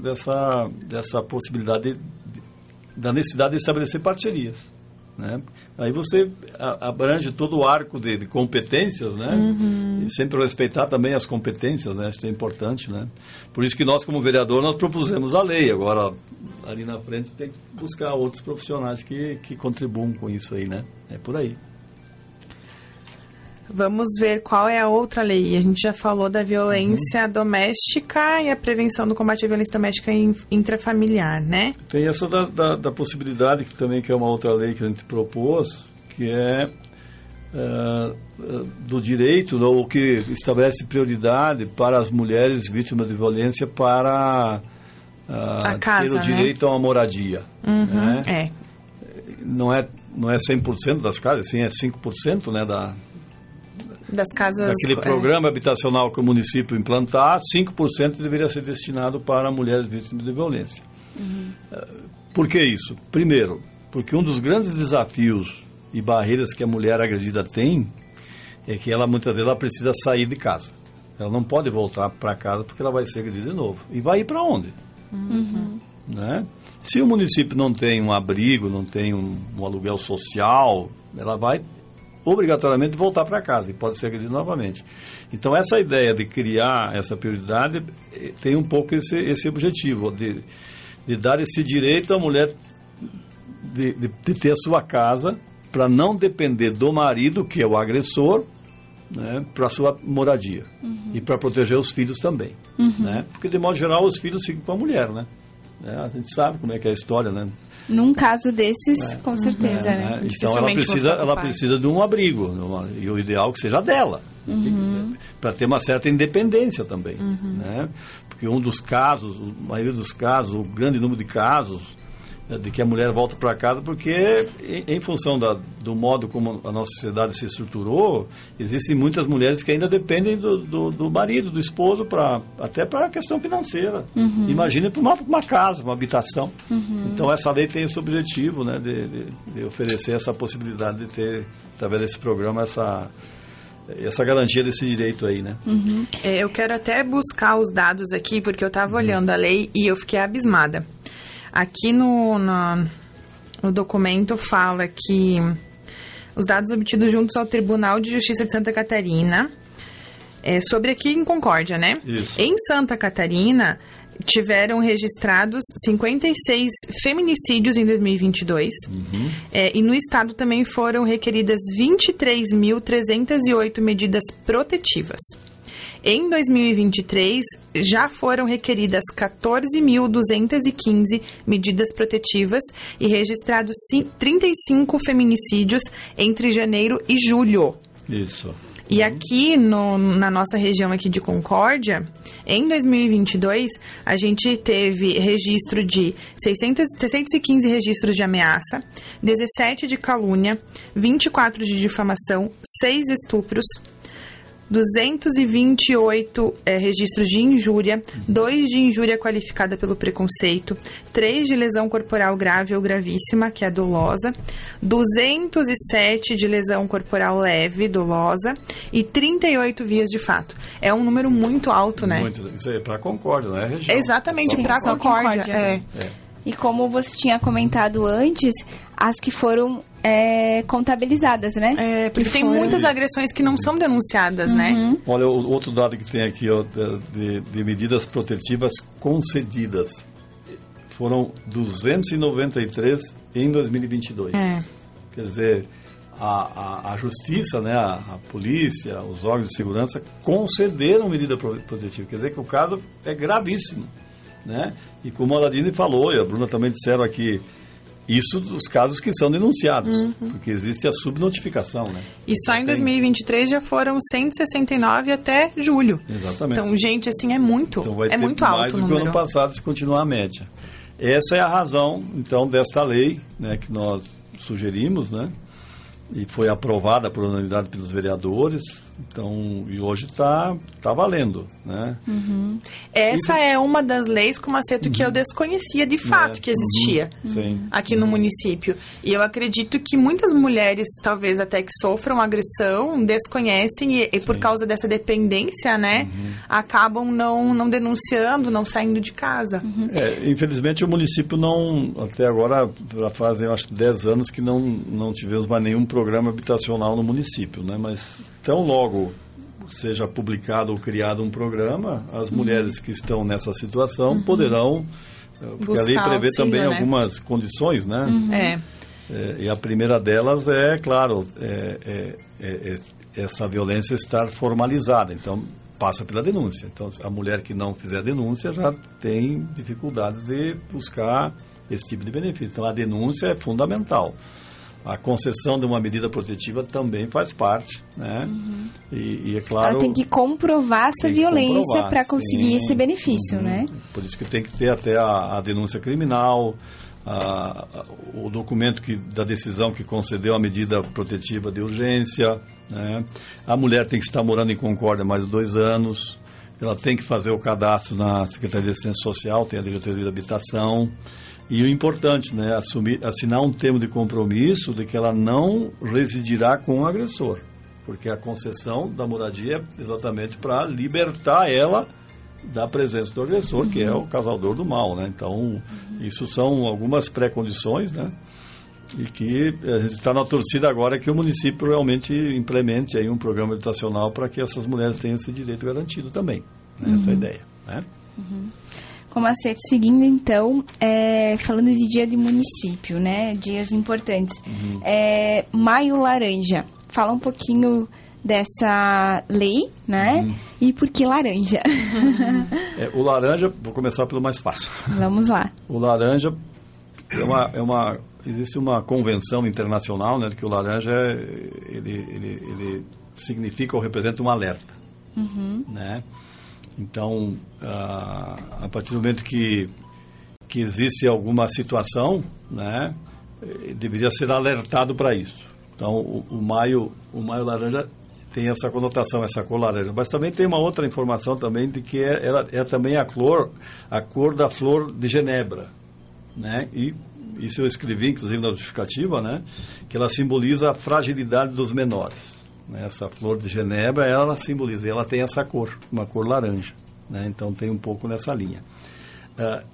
possibilidade, da necessidade de estabelecer parcerias, né? Aí você abrange todo o arco de competências, né? E sempre respeitar também as competências, né? Isso é importante, né? Por isso que nós, como vereador, nós propusemos a lei. Agora, ali na frente, tem que buscar outros profissionais que contribuam com isso aí, né? É por aí. Vamos ver qual é a outra lei. A gente já falou da violência doméstica e a prevenção do combate à violência doméstica intrafamiliar, né? Tem essa da possibilidade, que também que é uma outra lei que a gente propôs, que é do direito, ou que estabelece prioridade para as mulheres vítimas de violência para ter o direito, né, a uma moradia. Né? É. Não é 100% das casas, assim, é 5%, né, das casas. Aquele programa habitacional que o município implantar, 5% deveria ser destinado para mulheres vítimas de violência. Por que isso? Primeiro, porque um dos grandes desafios e barreiras que a mulher agredida tem é que ela, muitas vezes, ela precisa sair de casa. Ela não pode voltar para casa porque ela vai ser agredida de novo. E vai ir para onde? Né? Se o município não tem um abrigo, não tem um aluguel social, ela vai obrigatoriamente voltar para casa e pode ser agredido novamente. Então, essa ideia de criar essa prioridade tem um pouco esse objetivo de dar esse direito à mulher de ter a sua casa, para não depender do marido, que é o agressor, né, para a sua moradia. E para proteger os filhos também. Né? Porque, de modo geral, os filhos ficam com a mulher, né? A gente sabe como é que é a história, né? Num caso desses, com certeza, né? Então, ela precisa de um abrigo, e o ideal é que seja dela, para ter uma certa independência também, né? Porque a maioria dos casos, o grande número de casos, é de que a mulher volta para casa, porque em função do modo como a nossa sociedade se estruturou, existem muitas mulheres que ainda dependem do marido, do esposo, até para a questão financeira. Imagina para uma casa, uma habitação. Então, essa lei tem esse objetivo, né, de oferecer essa possibilidade de ter, através desse programa, essa garantia desse direito aí, né? Eu quero até buscar os dados aqui, porque eu estava olhando a lei e eu fiquei abismada. Aqui no documento fala que os dados obtidos juntos ao Tribunal de Justiça de Santa Catarina, sobre aqui em Concórdia, né? Isso. Em Santa Catarina, tiveram registrados 56 feminicídios em 2022. E no estado também foram requeridas 23.308 medidas protetivas. Em 2023, já foram requeridas 14.215 medidas protetivas e registrados 35 feminicídios entre janeiro e julho. Isso. E aqui, na nossa região aqui de Concórdia, em 2022, a gente teve registro de 615 registros de ameaça, 17 de calúnia, 24 de difamação, 6 estupros, 228 registros de injúria, 2 de injúria qualificada pelo preconceito, 3 de lesão corporal grave ou gravíssima, que é dolosa, 207 de lesão corporal leve, dolosa, e 38 vias de fato. É um número muito alto, né? Muito, isso aí é para Concórdia, não é região. Exatamente, para Concórdia. E como você tinha comentado antes, as que foram contabilizadas, né? Porque tem muitas agressões que não são denunciadas, né? Olha, o outro dado que tem aqui, ó, de medidas protetivas concedidas. Foram 293 em 2022. Quer dizer, a justiça, né, a polícia, os órgãos de segurança concederam medida protetiva. Quer dizer que o caso é gravíssimo, né? E como a Aladine falou, e a Bruna também disseram aqui, isso dos casos que são denunciados, porque existe a subnotificação, né? E só em 2023 já foram 169 até julho. Exatamente. Então, gente, assim, é muito alto o número. Então vai ter mais do que o ano passado, se continuar a média. Essa é a razão, então, desta lei, né, que nós sugerimos, né, e foi aprovada por unanimidade pelos vereadores, então, e hoje tá valendo, né? Uhum. Essa é uma das leis, Comassetto, que eu desconhecia de fato que existia aqui no município. E eu acredito que muitas mulheres, talvez até que sofram agressão, desconhecem e por causa dessa dependência, né, acabam não denunciando, não saindo de casa. Uhum. É, infelizmente, o município não, até agora, já fazem, eu acho, 10 anos que não tivemos mais nenhum programa habitacional no município, né? Mas tão logo seja publicado ou criado um programa, as mulheres que estão nessa situação poderão, porque buscar a lei prevê auxílio, também, né, algumas condições, né? Uhum. E a primeira delas é, claro, essa violência estar formalizada, então passa pela denúncia. Então a mulher que não fizer a denúncia já tem dificuldades de buscar esse tipo de benefício. Então a denúncia é fundamental. A concessão de uma medida protetiva também faz parte, né? Uhum. E é claro... Ela tem que comprovar essa violência para conseguir esse benefício, né? Por isso que tem que ter até a denúncia criminal, o documento da decisão que concedeu a medida protetiva de urgência, né? A mulher tem que estar morando em Concórdia mais 2 anos, ela tem que fazer o cadastro na Secretaria de Assistência Social, tem a Diretoria de Habitação... E o importante, né, assinar um termo de compromisso de que ela não residirá com o agressor, porque a concessão da moradia é exatamente para libertar ela da presença do agressor, que é o causador do mal, né? Então, isso são algumas pré-condições, né? E que a gente está na torcida agora que o município realmente implemente aí um programa habitacional para que essas mulheres tenham esse direito garantido também, né? Essa é a ideia, né? Uhum. Comassetto, seguindo então, falando de dia de município, né, dias importantes, Maio Laranja, fala um pouquinho dessa lei, né, e por que laranja? O laranja, vou começar pelo mais fácil. Vamos lá. O laranja, existe uma convenção internacional, né, que o laranja, ele significa ou representa um alerta, né. Então, a partir do momento que existe alguma situação, né, deveria ser alertado para isso. Então, o maio laranja tem essa conotação, essa cor laranja. Mas também tem uma outra informação também de que ela é também a cor da flor de Genebra, né? E isso eu escrevi, inclusive, na justificativa, né, que ela simboliza a fragilidade dos menores. Essa flor de Genebra, ela simboliza, ela tem essa cor, uma cor laranja, né? Então tem um pouco nessa linha.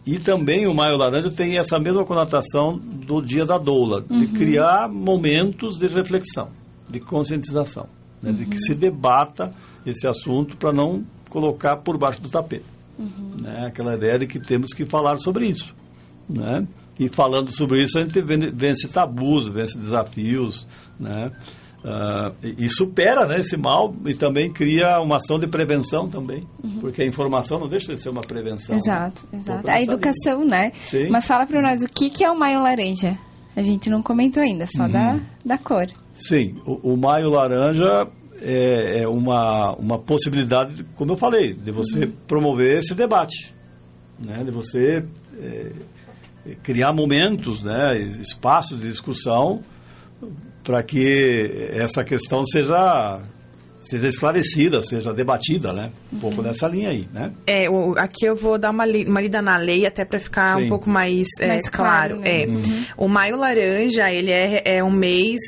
E também o Maio Laranja tem essa mesma conotação do Dia da Doula, de criar momentos de reflexão, de conscientização, né? De que se debata esse assunto para não colocar por baixo do tapete, né? Aquela ideia de que temos que falar sobre isso, né? E falando sobre isso a gente vence tabus, vence desafios, né? E supera, né, esse mal e também cria uma ação de prevenção também, porque a informação não deixa de ser uma prevenção. Exato, né? Exato. A educação, né? Sim. Mas fala para nós, o que é o Maio Laranja? A gente não comentou ainda, só da cor. Sim, o Maio Laranja é uma possibilidade, como eu falei, de você promover esse debate, né? De você criar momentos, né, espaços de discussão para que essa questão seja esclarecida, seja debatida, né? Um pouco nessa linha aí, né? Aqui eu vou dar uma lida na lei até para ficar um pouco mais claro. O Maio Laranja, ele é um mês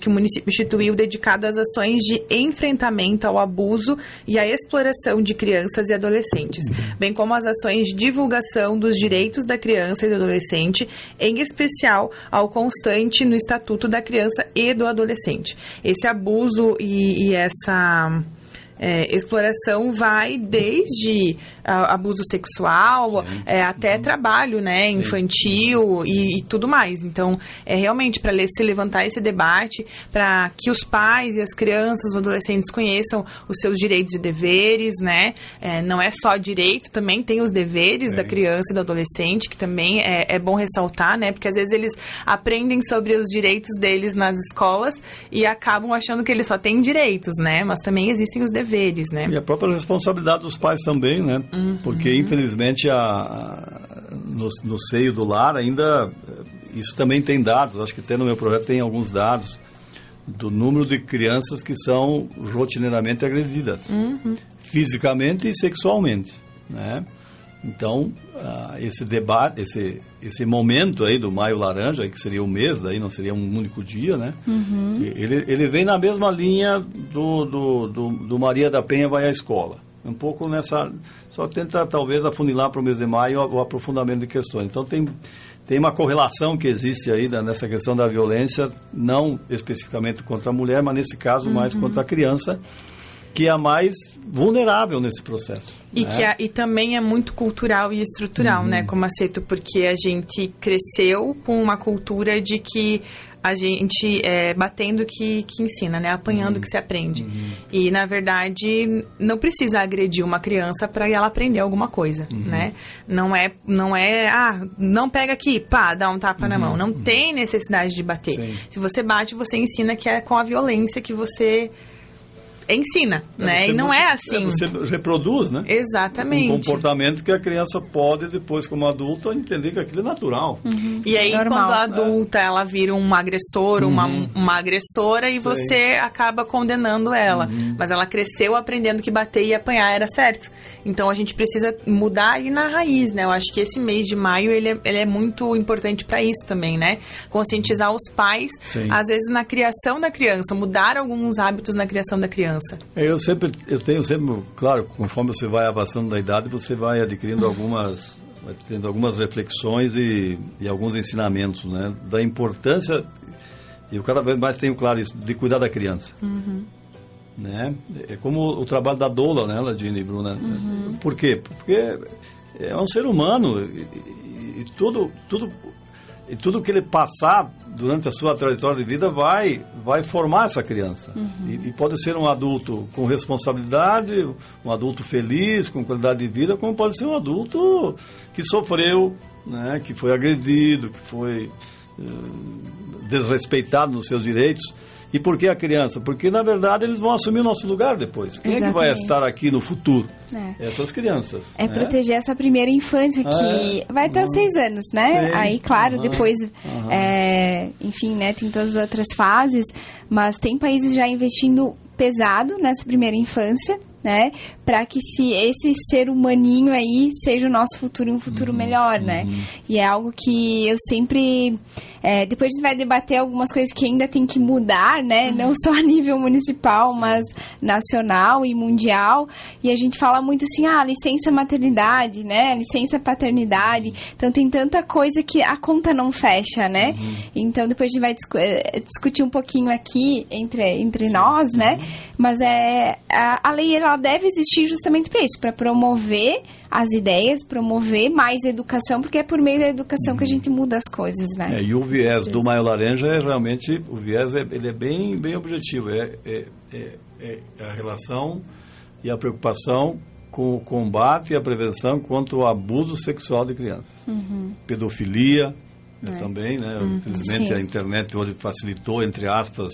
que o município instituiu dedicado às ações de enfrentamento ao abuso e à exploração de crianças e adolescentes, bem como as ações de divulgação dos direitos da criança e do adolescente, em especial ao constante no Estatuto da Criança e do Adolescente. Esse abuso e essa exploração vai desde abuso sexual até trabalho, né, infantil e tudo mais. Então, é realmente para se levantar esse debate, para que os pais e as crianças, os adolescentes conheçam os seus direitos e deveres, né? Não é só direito, também tem os deveres da criança e do adolescente, que também é bom ressaltar, né? Porque às vezes eles aprendem sobre os direitos deles nas escolas e acabam achando que eles só têm direitos, né? Mas também existem os deveres. Né? E a própria responsabilidade dos pais também, né? Porque, infelizmente, no seio do lar ainda, isso também tem dados, acho que até no meu projeto tem alguns dados do número de crianças que são rotineiramente agredidas, fisicamente e sexualmente, né? Então, esse debate, esse momento aí do Maio Laranja, que seria um mês, daí não seria um único dia, né? Ele vem na mesma linha do Maria da Penha vai à escola. Um pouco nessa... Só tenta, talvez, afunilar para o mês de maio o aprofundamento de questões. Então, tem uma correlação que existe aí nessa questão da violência, não especificamente contra a mulher, mas, nesse caso, mais contra a criança, que é a mais vulnerável nesse processo. E, né? E também é muito cultural e estrutural, né, Comassetto? Porque a gente cresceu com uma cultura de que a gente é batendo que ensina, né? Apanhando que se aprende. E, na verdade, não precisa agredir uma criança para ela aprender alguma coisa, né? Não é, não pega aqui, pá, dá um tapa na mão. Não tem necessidade de bater. Sim. Se você bate, você ensina que é com a violência que você... ensina, né? E não é assim. Você reproduz, né? Exatamente. Um comportamento que a criança pode, depois, como adulta, entender que aquilo é natural. E aí, normal, quando a adulta, ela vira um agressor, uma agressora, e você acaba condenando ela. Mas ela cresceu aprendendo que bater e apanhar era certo. Então, a gente precisa mudar aí na raiz, né? Eu acho que esse mês de maio, ele é muito importante para isso também, né? Conscientizar os pais, às vezes, na criação da criança, mudar alguns hábitos na criação da criança. Eu tenho sempre, claro, conforme você vai avançando na idade, você vai adquirindo algumas reflexões e alguns ensinamentos, né? Da importância, e eu cada vez mais tenho claro isso, de cuidar da criança. Né? É como o trabalho da doula, né, Aladine e Bruna? Por quê? Porque é um ser humano e tudo que ele passar durante a sua trajetória de vida vai formar essa criança. E pode ser um adulto com responsabilidade, um adulto feliz, com qualidade de vida, como pode ser um adulto que sofreu, né, que foi agredido, que foi desrespeitado nos seus direitos. E por que a criança? Porque, na verdade, eles vão assumir o nosso lugar depois. Quem é que vai estar aqui no futuro? Essas crianças. Proteger essa primeira infância que vai até os 6 anos, né? Sim. Aí, claro, depois, enfim, né, tem todas as outras fases, mas tem países já investindo pesado nessa primeira infância, né, para que esse ser humaninho aí seja o nosso futuro e um futuro melhor, né? E é algo que eu sempre... depois a gente vai debater algumas coisas que ainda tem que mudar, né? Não só a nível municipal, mas nacional e mundial. E a gente fala muito assim, licença maternidade, né? Licença paternidade. Então tem tanta coisa que a conta não fecha, né? Então depois a gente vai discutir um pouquinho aqui entre nós, né? Mas a lei, ela deve existir justamente para isso, para promover as ideias, promover mais educação, porque é por meio da educação que a gente muda as coisas, né? E o viés do Maio Laranja é realmente, o viés ele é bem objetivo, é a relação e a preocupação com o combate e a prevenção contra o abuso sexual de crianças. Pedofilia, também, né? Infelizmente a internet hoje facilitou, entre aspas,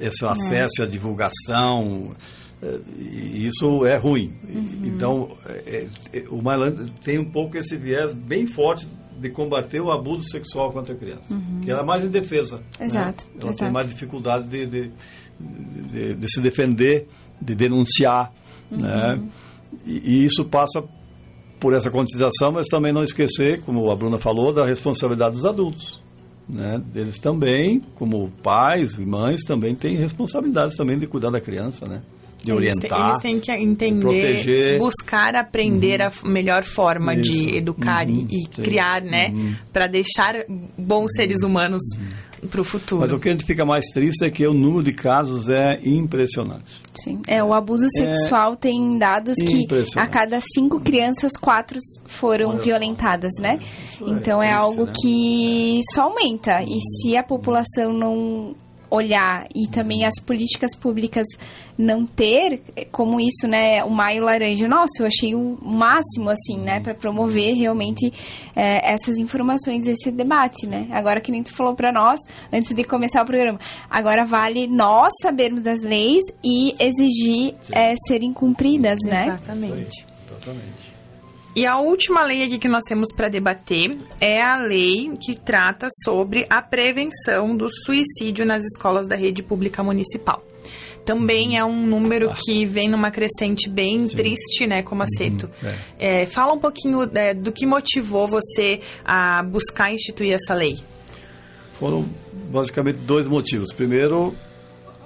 esse acesso à divulgação. Isso é ruim. Então, o Maio Laranja tem um pouco esse viés bem forte de combater o abuso sexual contra a criança, que ela é mais indefesa. Exato. Né? Ela tem mais dificuldade de se defender, de denunciar. Né? E isso passa por essa conscientização, mas também não esquecer, como a Bruna falou, da responsabilidade dos adultos. Né? Eles também, como pais e mães, também têm responsabilidades também de cuidar da criança, né? De orientar, eles têm que entender, proteger, buscar aprender a melhor forma de educar e criar, né? Para deixar bons seres humanos para o futuro. Mas o que a gente fica mais triste é que o número de casos é impressionante. Sim, o abuso sexual tem dados que a cada 5 crianças, 4 foram violentadas, né? Então triste, algo que só aumenta. E se a população não olhar e também as políticas públicas não ter, como isso, né, o Maio Laranja, nossa, eu achei o máximo, assim, né, para promover realmente essas informações, esse debate, né, agora que nem tu falou para nós, antes de começar o programa, agora vale nós sabermos das leis e exigir serem cumpridas, né? Exatamente. E a última lei aqui que nós temos para debater é a lei que trata sobre a prevenção do suicídio nas escolas da rede pública municipal. Também é um número que vem numa crescente bem triste, né, Comassetto? Fala um pouquinho do que motivou você a buscar instituir essa lei. Foram basicamente dois motivos. Primeiro,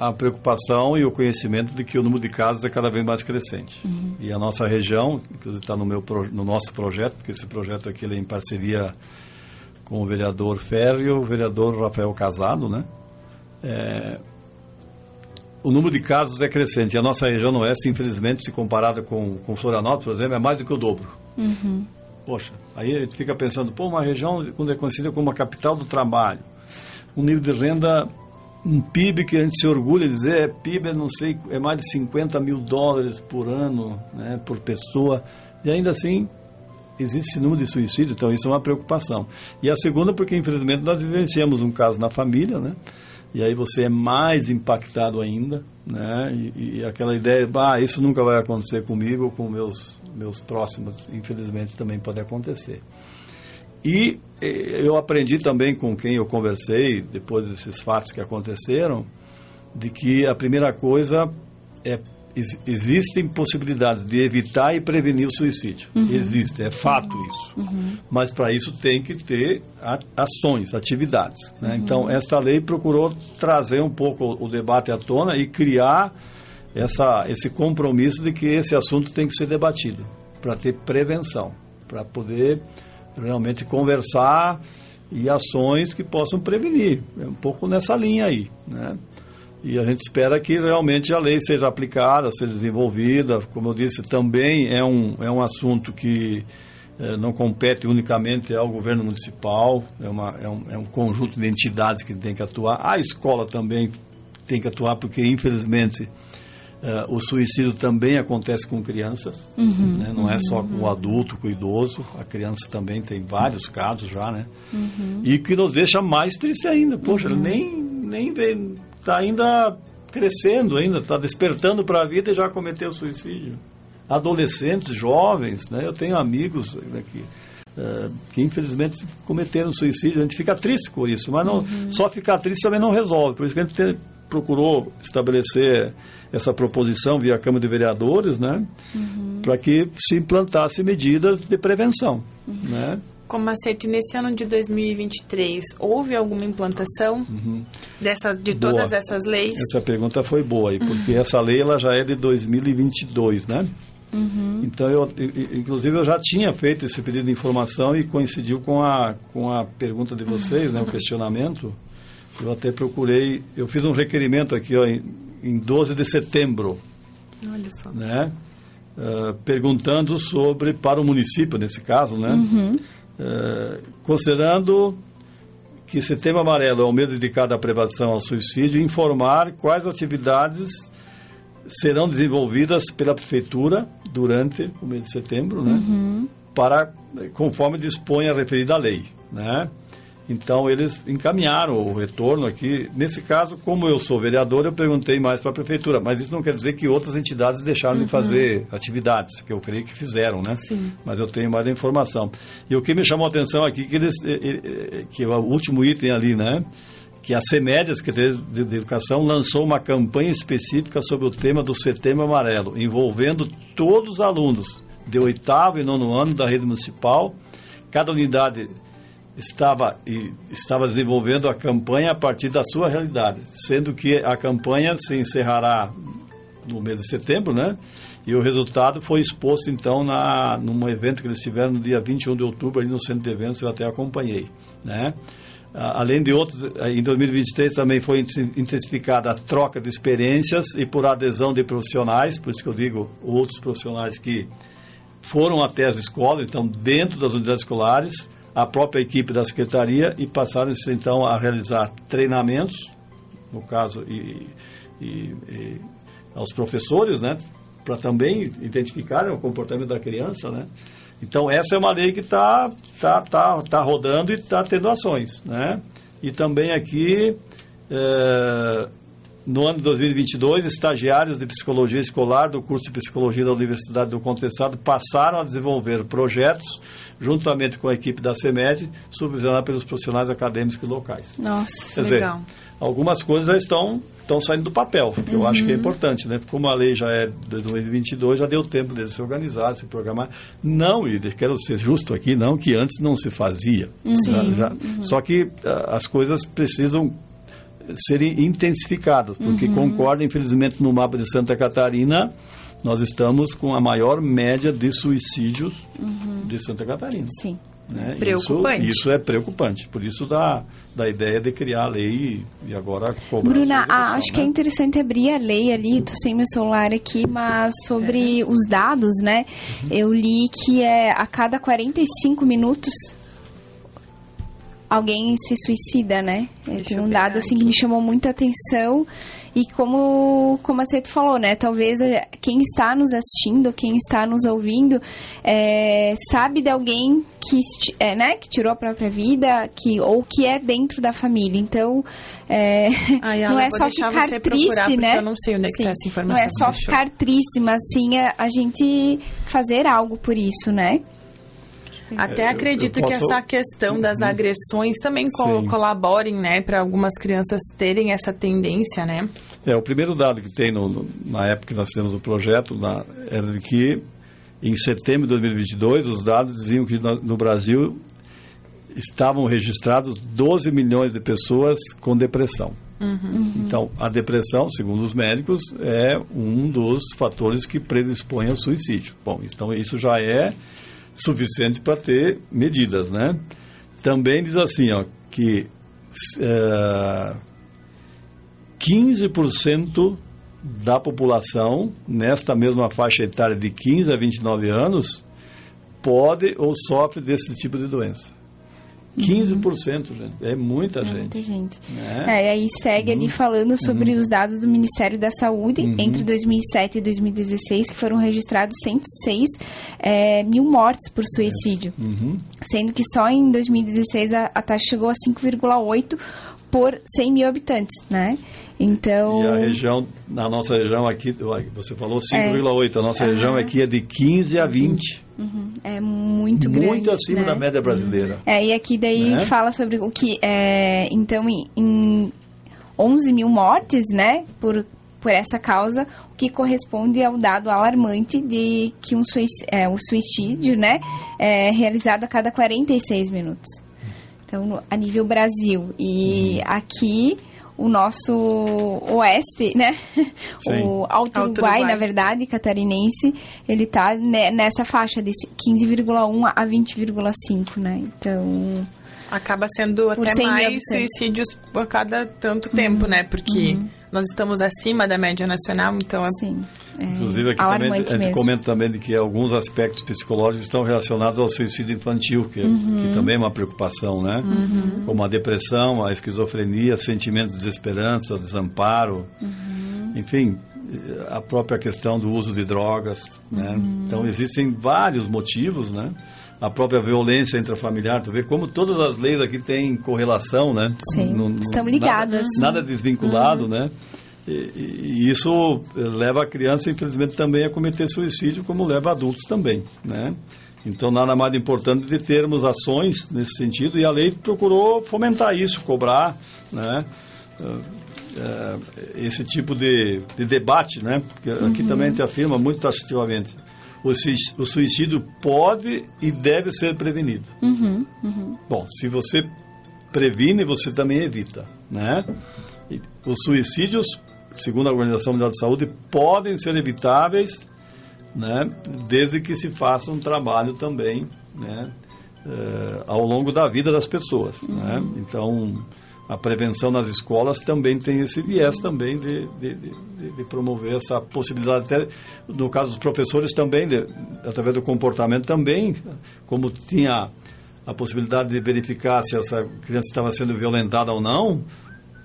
a preocupação e o conhecimento de que o número de casos é cada vez mais crescente. Uhum. E a nossa região, inclusive está no nosso projeto, porque esse projeto aqui é em parceria com o vereador Fério, o vereador Rafael Casado, né? O número de casos é crescente. E a nossa região Oeste, infelizmente, se comparada com Florianópolis, por exemplo, é mais do que o dobro. Uhum. Poxa, aí a gente fica pensando, uma região quando é conhecida como a capital do trabalho, um nível de renda, um PIB que a gente se orgulha de dizer, PIB, não sei, é mais de $50 mil por ano, né, por pessoa, e ainda assim existe esse número de suicídio, então isso é uma preocupação. E a segunda, porque infelizmente nós vivenciamos um caso na família, né? E aí você é mais impactado ainda, né? E aquela ideia, isso nunca vai acontecer comigo ou com meus próximos, infelizmente também pode acontecer. E eu aprendi também com quem eu conversei, depois desses fatos que aconteceram, de que a primeira coisa é, existem possibilidades de evitar e prevenir o suicídio. Uhum. Existe, é fato isso. Uhum. Mas para isso tem que ter ações, atividades, né? Uhum. Então, essa lei procurou trazer um pouco o debate à tona e criar esse compromisso de que esse assunto tem que ser debatido, para ter prevenção, para poder realmente conversar e ações que possam prevenir. É um pouco nessa linha aí, né? E a gente espera que realmente a lei seja aplicada, seja desenvolvida. Como eu disse, também é um assunto que não compete unicamente ao governo municipal, é um conjunto de entidades que tem que atuar. A escola também tem que atuar, porque infelizmente o suicídio também acontece com crianças, uhum, né? Não é só com o adulto, com o idoso, a criança também tem vários casos já, né? Uhum. E que nos deixa mais triste ainda. Poxa, uhum, nem vem, está ainda crescendo, está despertando para a vida e já cometeu suicídio. Adolescentes, jovens, né? Eu tenho amigos aqui que infelizmente cometeram suicídio. A gente fica triste com isso, mas não, uhum, só ficar triste também não resolve. Por isso que a gente procurou estabelecer essa proposição via Câmara de Vereadores, né? Uhum. Para que se implantasse medidas de prevenção, uhum, né? Comassetto, nesse ano de 2023, houve alguma implantação, uhum, de todas essas leis? Essa pergunta foi boa, porque, uhum, essa lei ela já é de 2022, né? Uhum. Então, eu já tinha feito esse pedido de informação e coincidiu com a pergunta de vocês, uhum, né, o questionamento. Eu até procurei, eu fiz um requerimento aqui em 12 de setembro, olha só, né? Perguntando para o município, nesse caso, né? Uhum. Considerando que Setembro Amarelo é o mês dedicado à prevenção ao suicídio, informar quais atividades serão desenvolvidas pela Prefeitura durante o mês de setembro, né? Uhum. Conforme dispõe a referida lei, né? Então, eles encaminharam o retorno aqui. Nesse caso, como eu sou vereador, eu perguntei mais para a Prefeitura, mas isso não quer dizer que outras entidades deixaram, uhum, de fazer atividades, que eu creio que fizeram, né? Sim. Mas eu tenho mais a informação. E o que me chamou a atenção aqui, que é o último item ali, né? Que a CEMED, Secretaria de Educação, lançou uma campanha específica sobre o tema do Setembro Amarelo, envolvendo todos os alunos de 8º e 9º ano da rede municipal. Cada unidade estava desenvolvendo a campanha a partir da sua realidade, sendo que a campanha se encerrará no mês de setembro, né? E o resultado foi exposto, então, num evento que eles tiveram no dia 21 de outubro, ali no Centro de Eventos, eu até acompanhei, né? Além de outros, em 2023 também foi intensificada a troca de experiências e por adesão de profissionais, por isso que eu digo outros profissionais que foram até as escolas, então, dentro das unidades escolares, a própria equipe da Secretaria, e passaram-se, então, a realizar treinamentos, no caso, e aos professores, né, para também identificarem o comportamento da criança, né? Então, essa é uma lei que está rodando e está tendo ações, né? E também aqui No ano de 2022, estagiários de psicologia escolar do curso de psicologia da Universidade do Contestado passaram a desenvolver projetos, juntamente com a equipe da CEMED, supervisionada pelos profissionais acadêmicos e locais. Nossa, quer legal. Dizer, algumas coisas já estão saindo do papel, que eu acho que é importante, né? Como a lei já é de 2022, já deu tempo de se organizar, se programar. Não, e quero ser justo aqui, não, que antes não se fazia. Só que as coisas precisam serem intensificadas, porque concorda, infelizmente, no mapa de Santa Catarina, nós estamos com a maior média de suicídios de Santa Catarina. Sim, né? Preocupante. Isso é preocupante, por isso da ideia de criar a lei e agora cobrar. Bruna, acho que é interessante abrir a lei ali, tô sem meu celular aqui, mas sobre os dados, né? Eu li que a cada 45 minutos... alguém se suicida, né? Tem um dado assim que me chamou muita atenção e como a Ceto falou, né? Talvez quem está nos assistindo, quem está nos ouvindo, sabe de alguém que tirou a própria vida, ou que é dentro da família. Então, não é só ficar triste, né? Eu não sei onde é que tá essa informação. Não é só ficar triste, mas sim a gente fazer algo por isso, né? Até acredito que essa questão das agressões também colaborem, né, para algumas crianças terem essa tendência, né? O primeiro dado que tem na época que nós fizemos o projeto era que em setembro de 2022 os dados diziam que no Brasil estavam registrados 12 milhões de pessoas com depressão. Então, a depressão, segundo os médicos, é um dos fatores que predispõe ao suicídio. Bom, então isso já é suficiente para ter medidas, né? Também diz assim, que 15% da população, nesta mesma faixa etária de 15 a 29 anos, pode ou sofre desse tipo de doença. 15%, gente. É muita gente. É muita gente. E aí segue ali falando sobre os dados do Ministério da Saúde entre 2007 e 2016, que foram registrados 106 mil mortes por suicídio. Sendo que só em 2016 a taxa chegou a 5,8 por 100 mil habitantes, né? Então... E a região, na nossa região aqui, você falou 5,8, a nossa região aqui é de 15 a 20. É muito grande, muito acima, né, da média brasileira. E aqui daí fala sobre o que então em 11 mil mortes, né, por essa causa, o que corresponde ao dado alarmante de que um suicídio, né, é realizado a cada 46 minutos. Então, a nível Brasil. E aqui... o nosso oeste, né? Sim. O Alto Uruguai, na verdade, catarinense, ele está nessa faixa de 15,1 a 20,5, né? Então... acaba sendo até mais suicídios a cada tanto tempo, né? Porque nós estamos acima da média nacional, então... Sim. Inclusive, aqui também, a gente comenta também de que alguns aspectos psicológicos estão relacionados ao suicídio infantil, que também é uma preocupação, né? Como a depressão, a esquizofrenia, sentimentos de desesperança, desamparo, enfim, a própria questão do uso de drogas, né? Então, existem vários motivos, né? A própria violência intrafamiliar, tu vê como todas as leis aqui têm correlação, né? Sim, estão ligadas. Nada desvinculado, né? E isso leva a criança, infelizmente, também a cometer suicídio, como leva adultos também, né? Então, nada mais importante de termos ações nesse sentido, e a lei procurou fomentar isso, cobrar, né, esse tipo de debate, né? Porque aqui também te afirma muito taxativamente, o suicídio pode e deve ser prevenido. Bom, se você previne, você também evita, né? E os suicídios, segundo a Organização Mundial de Saúde, podem ser evitáveis, né, desde que se faça um trabalho também, né, ao longo da vida das pessoas, né? Então, a prevenção nas escolas também tem esse viés também de promover essa possibilidade, até no caso dos professores também, através do comportamento também, como tinha a possibilidade de verificar se essa criança estava sendo violentada ou não,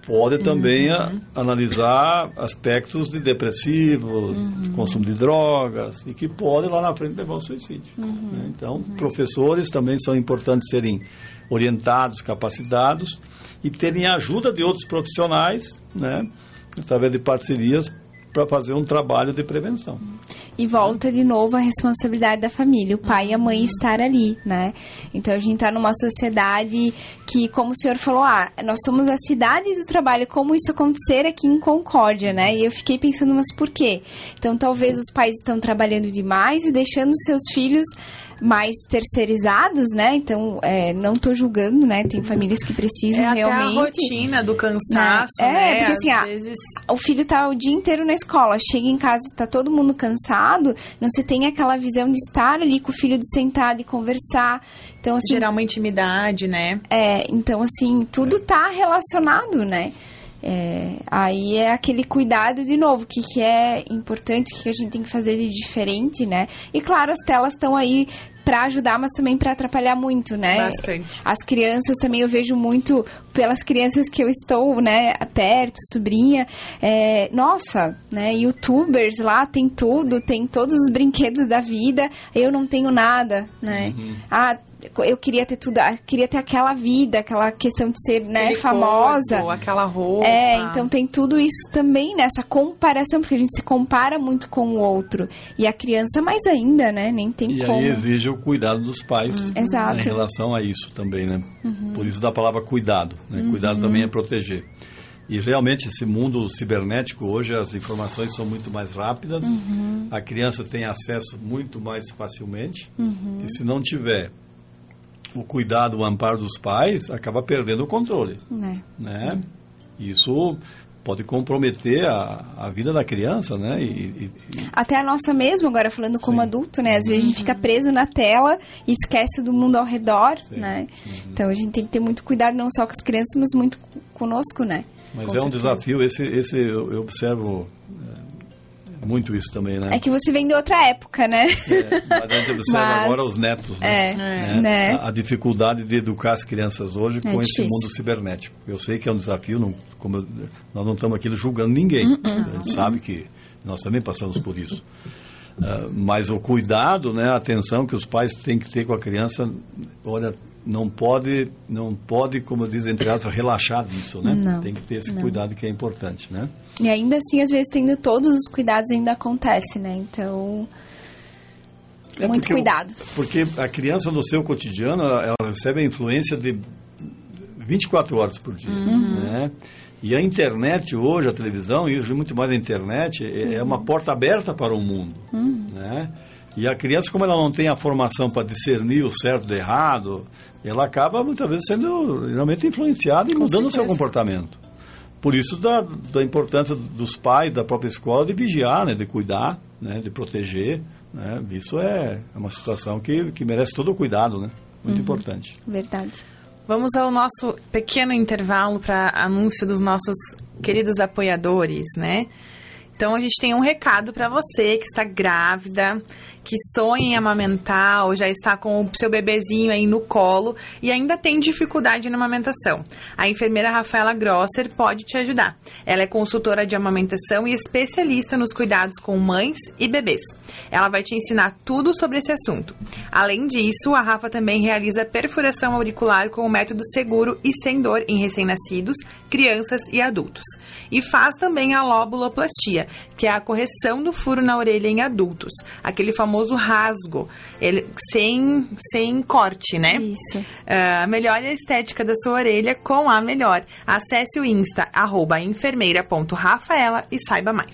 pode também analisar aspectos de depressivo, consumo de drogas, e que pode lá na frente levar ao suicídio. Né? Então, professores também são importantes serem orientados, capacitados e terem a ajuda de outros profissionais, né, através de parcerias, para fazer um trabalho de prevenção. E volta de novo a responsabilidade da família, o pai e a mãe estar ali, né? Então a gente está numa sociedade que, como o senhor falou, nós somos a cidade do trabalho, como isso acontecer aqui em Concórdia, né? E eu fiquei pensando, mas por quê? Então talvez os pais estão trabalhando demais e deixando seus filhos mais terceirizados, né? Então, não tô julgando, né? Tem famílias que precisam realmente... É a rotina do cansaço, né? Porque assim, o filho tá o dia inteiro na escola, chega em casa, tá todo mundo cansado, não se tem aquela visão de estar ali com o filho de sentado e conversar. Então, assim... Gerar uma intimidade, né? Então, assim, tudo tá relacionado, né? Aí é aquele cuidado de novo, o que é importante, o que a gente tem que fazer de diferente, né? E claro, as telas estão aí para ajudar, mas também para atrapalhar muito, né? Bastante. As crianças também, eu vejo muito pelas crianças que eu estou, né, perto, sobrinha, nossa, né, youtubers lá, tem tudo, tem todos os brinquedos da vida, eu não tenho nada, né? Uhum. Eu queria ter tudo, queria ter aquela vida, aquela questão de ser, né, famosa. Ou aquela roupa. Então tem tudo isso também nessa comparação, porque a gente se compara muito com o outro. E a criança mais ainda, né, nem tem e como. E aí exige o cuidado dos pais em relação a isso também, né. Uhum. Por isso da palavra cuidado, né? Uhum. Cuidado também é proteger. E realmente esse mundo cibernético, hoje as informações são muito mais rápidas, uhum. A criança tem acesso muito mais facilmente, uhum. E se não tiver o cuidado, o amparo dos pais, acaba perdendo o controle, né? Isso pode comprometer a vida da criança, né? Até a nossa mesmo, agora falando como adulto, né? Às vezes a gente fica preso na tela e esquece do mundo ao redor, né? Uhum. Então a gente tem que ter muito cuidado, não só com as crianças, mas muito conosco, né? Mas um desafio, esse eu observo... Muito isso também, né? É que você vem de outra época, né? Mas observa agora os netos, né? Né? A dificuldade de educar as crianças hoje com esse mundo cibernético. Eu sei que é um desafio, nós não estamos aqui julgando ninguém. A gente sabe que nós também passamos por isso. Mas o cuidado, né, a atenção que os pais têm que ter com a criança, olha, não pode, como diz, entre aspas, relaxar disso, né? Não, tem que ter esse cuidado que é importante, né? E ainda assim, às vezes, tendo todos os cuidados, ainda acontece, né? Então, muito cuidado. Porque a criança, no seu cotidiano, ela recebe a influência de 24 horas por dia, né? E a internet hoje, a televisão, e hoje muito mais a internet, é uma porta aberta para o mundo, né? E a criança, como ela não tem a formação para discernir o certo do errado, ela acaba, muitas vezes, sendo realmente influenciada e mudando o seu comportamento. Por isso, da importância dos pais, da própria escola, de vigiar, né, de cuidar, né, de proteger, né? Isso é uma situação que merece todo o cuidado, né? Muito importante. Verdade. Vamos ao nosso pequeno intervalo para anúncio dos nossos queridos apoiadores, né? Então, a gente tem um recado para você que está grávida, que sonha em amamentar ou já está com o seu bebezinho aí no colo e ainda tem dificuldade na amamentação. A enfermeira Rafaela Grosser pode te ajudar. Ela é consultora de amamentação e especialista nos cuidados com mães e bebês. Ela vai te ensinar tudo sobre esse assunto. Além disso, a Rafa também realiza perfuração auricular com o método seguro e sem dor em recém-nascidos, crianças e adultos. E faz também a lobuloplastia, que é a correção do furo na orelha em adultos, aquele famoso rasgo, sem corte, né? Isso. Melhore a estética da sua orelha com a Melhor. Acesse o Insta, @enfermeira.rafaela e saiba mais.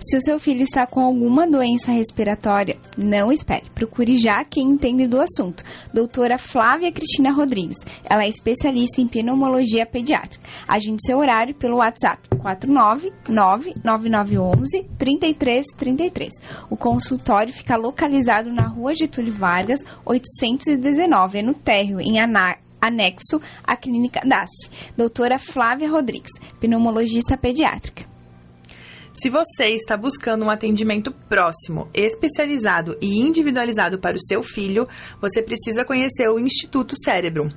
Se o seu filho está com alguma doença respiratória, não espere. Procure já quem entende do assunto. Doutora Flávia Cristina Rodrigues. Ela é especialista em pneumologia pediátrica. Agende seu horário pelo WhatsApp 499-9911-3333. O consultório fica localizado na Rua Getúlio Vargas, 819, no térreo, em anexo à Clínica DASSE. Doutora Flávia Rodrigues, pneumologista pediátrica. Se você está buscando um atendimento próximo, especializado e individualizado para o seu filho, você precisa conhecer o Instituto Cérebro.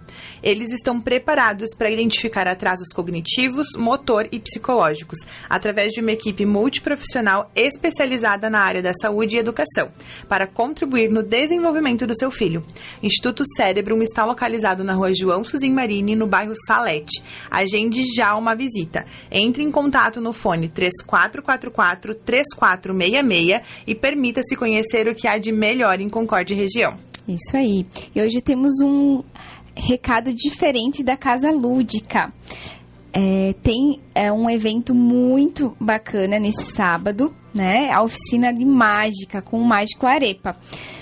Eles estão preparados para identificar atrasos cognitivos, motor e psicológicos, através de uma equipe multiprofissional especializada na área da saúde e educação, para contribuir no desenvolvimento do seu filho. O Instituto Cérebro está localizado na rua João Suzin Marini, no bairro Salete. Agende já uma visita. Entre em contato no fone 3444-3466 e permita-se conhecer o que há de melhor em Concórdia e região. Isso aí. E hoje temos um recado diferente da Casa Lúdica. Tem um evento muito bacana nesse sábado, né? A oficina de mágica com o Mágico Arepa.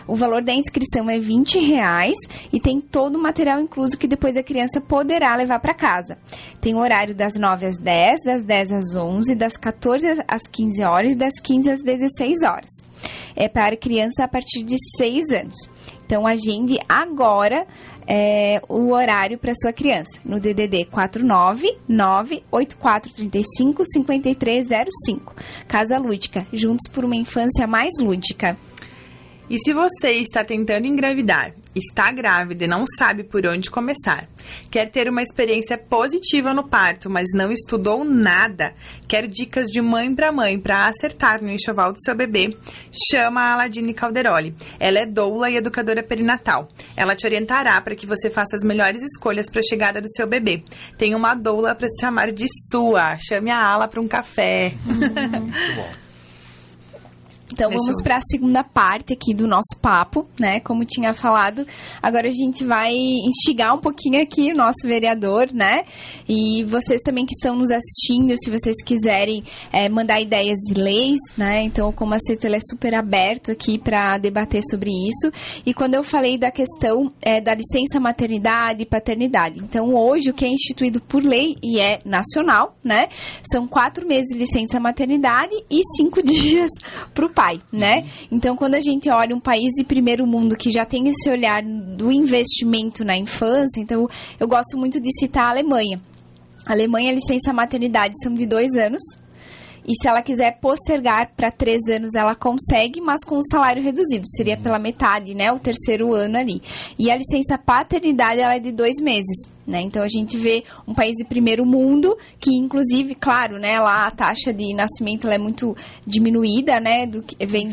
O valor da inscrição é R$20 e tem todo o material incluso que depois a criança poderá levar para casa. Tem o horário das 9 às 10, das 10 às 11, das 14 às 15 horas e das 15 às 16 horas. É para criança a partir de 6 anos. Então, agende agora o horário para sua criança no DDD 499-8435-5305. Casa Lúdica, juntos por uma infância mais lúdica. E se você está tentando engravidar, está grávida e não sabe por onde começar, quer ter uma experiência positiva no parto, mas não estudou nada, quer dicas de mãe para acertar no enxoval do seu bebê, chama a Aladine Calderoli. Ela é doula e educadora perinatal. Ela te orientará para que você faça as melhores escolhas para a chegada do seu bebê. Tem uma doula para se chamar de sua. Chame a Ala para um café. Muito bom. Então, vamos para a segunda parte aqui do nosso papo, né? Como tinha falado, agora a gente vai instigar um pouquinho aqui o nosso vereador, né? E vocês também que estão nos assistindo, se vocês quiserem mandar ideias de leis, né? Então, o Comassetto, ele é super aberto aqui para debater sobre isso. E quando eu falei da questão da licença maternidade e paternidade. Então, hoje, o que é instituído por lei e é nacional, né? São 4 meses de licença maternidade e 5 dias para o pai, né? Então, quando a gente olha um país de primeiro mundo que já tem esse olhar do investimento na infância, então eu gosto muito de citar a Alemanha. A Alemanha, a licença maternidade são de 2 anos, e se ela quiser postergar para 3 anos, ela consegue, mas com o salário reduzido, seria pela metade, né? O terceiro ano ali. E a licença paternidade, ela é de 2 meses, né? Então, a gente vê um país de primeiro mundo, que inclusive, claro, né? Lá a taxa de nascimento ela é muito diminuída, né? Bem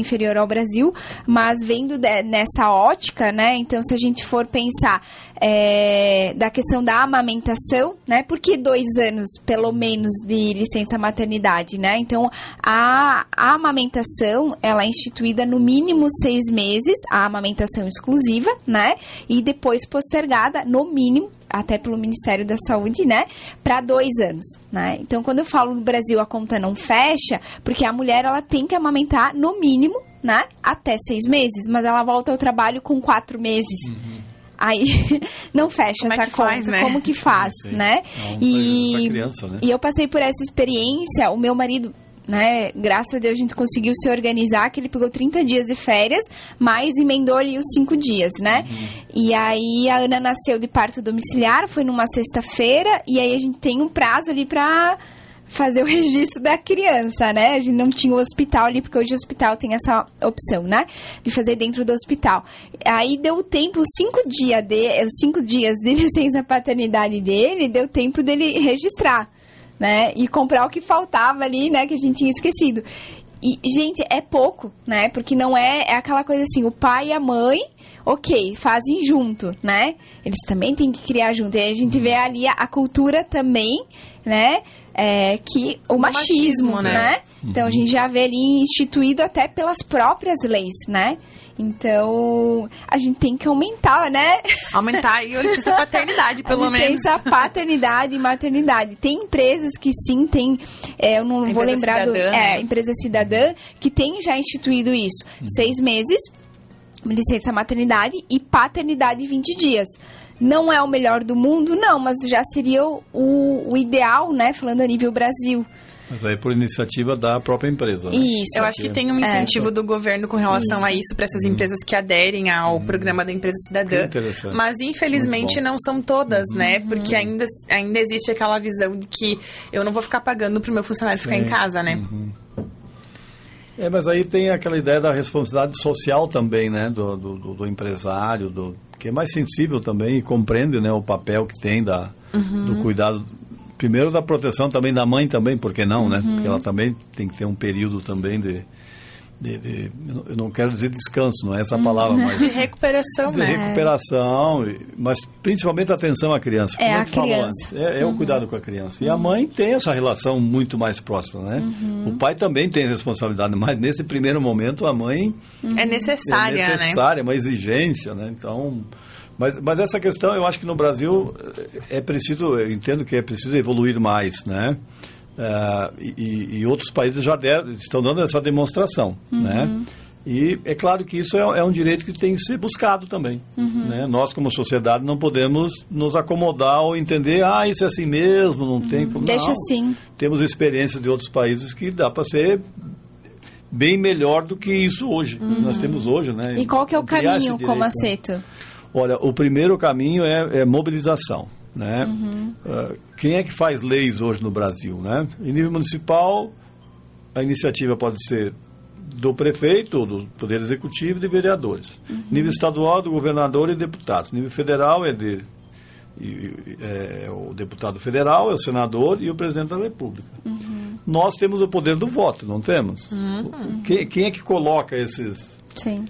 inferior ao Brasil, mas vendo nessa ótica, né? Então, se a gente for pensar da questão da amamentação, né? Por que 2 anos, pelo menos, de licença maternidade, né? Então, a amamentação, ela é instituída no mínimo 6 meses, a amamentação exclusiva, né? E depois postergada, no mínimo, até pelo Ministério da Saúde, né? Para 2 anos, né? Então, quando eu falo no Brasil, a conta não fecha, porque a mulher, ela tem que amamentar, no mínimo, né? Até 6 meses, mas ela volta ao trabalho com 4 meses. Uhum. Aí não fecha como essa conta, faz, né? Como que faz, né? Não, criança, né? E eu passei por essa experiência, o meu marido, né, graças a Deus a gente conseguiu se organizar, que ele pegou 30 dias de férias, mas emendou ali os 5 dias, né? Uhum. E aí a Ana nasceu de parto domiciliar, foi numa sexta-feira, e aí a gente tem um prazo ali pra fazer o registro da criança, né? A gente não tinha o hospital ali, porque hoje o hospital tem essa opção, né? De fazer dentro do hospital. Aí deu tempo, os 5 dias de licença paternidade dele, deu tempo dele registrar, né? E comprar o que faltava ali, né? Que a gente tinha esquecido. E, gente, é pouco, né? Porque não é aquela coisa assim, o pai e a mãe, ok, fazem junto, né? Eles também têm que criar junto. E aí a gente vê ali a cultura também, né? Que o machismo, né? Então, a gente já vê ali instituído até pelas próprias leis, né? Então, a gente tem que aumentar, né? Aumentar e a licença paternidade, pelo menos. A licença paternidade e maternidade. Tem empresas que sim, tem... eu não vou lembrar do... Empresa Cidadã, que tem já instituído isso. 6 meses, licença maternidade e paternidade 20 dias. Não é o melhor do mundo, não, mas já seria o ideal, né, falando a nível Brasil, Mas aí por iniciativa da própria empresa, né? Isso, eu acho que tem um incentivo do governo com relação a isso para essas empresas que aderem ao programa da Empresa Cidadã. Mas infelizmente não são todas, né? Porque ainda existe aquela visão de que eu não vou ficar pagando para o meu funcionário ficar em casa, né? É, mas aí tem aquela ideia da responsabilidade social também, né? Do empresário, que é mais sensível também e compreende, né, o papel que tem do cuidado. Primeiro da proteção também da mãe também, por que não, né? Porque ela também tem que ter um período também de eu não quero dizer descanso, não é essa a palavra, mas... De recuperação, né? De recuperação, mas principalmente a atenção à criança. É a criança. O cuidado com a criança. E a mãe tem essa relação muito mais próxima, né? O pai também tem responsabilidade, mas nesse primeiro momento a mãe... É necessária, né? É necessária, uma exigência, né? Então... Mas essa questão, eu acho que no Brasil é preciso, eu entendo que é preciso evoluir mais, né? E outros países já estão dando essa demonstração, né? E é claro que isso é um direito que tem que ser buscado também, né? Nós, como sociedade, não podemos nos acomodar ou entender, isso é assim mesmo, não tem como... Deixa assim. Temos experiência de outros países que dá para ser... bem melhor do que isso hoje, que nós temos hoje, né? E qual que é o caminho, Comassetto? Olha, o primeiro caminho é mobilização, né? Quem é que faz leis hoje no Brasil, né? Em nível municipal, a iniciativa pode ser do prefeito, do poder executivo e de vereadores. Nível estadual, do governador e deputados. Nível federal é o deputado federal, é o senador e o presidente da república. Nós temos o poder do voto, não temos? Quem é que coloca esses... Sim.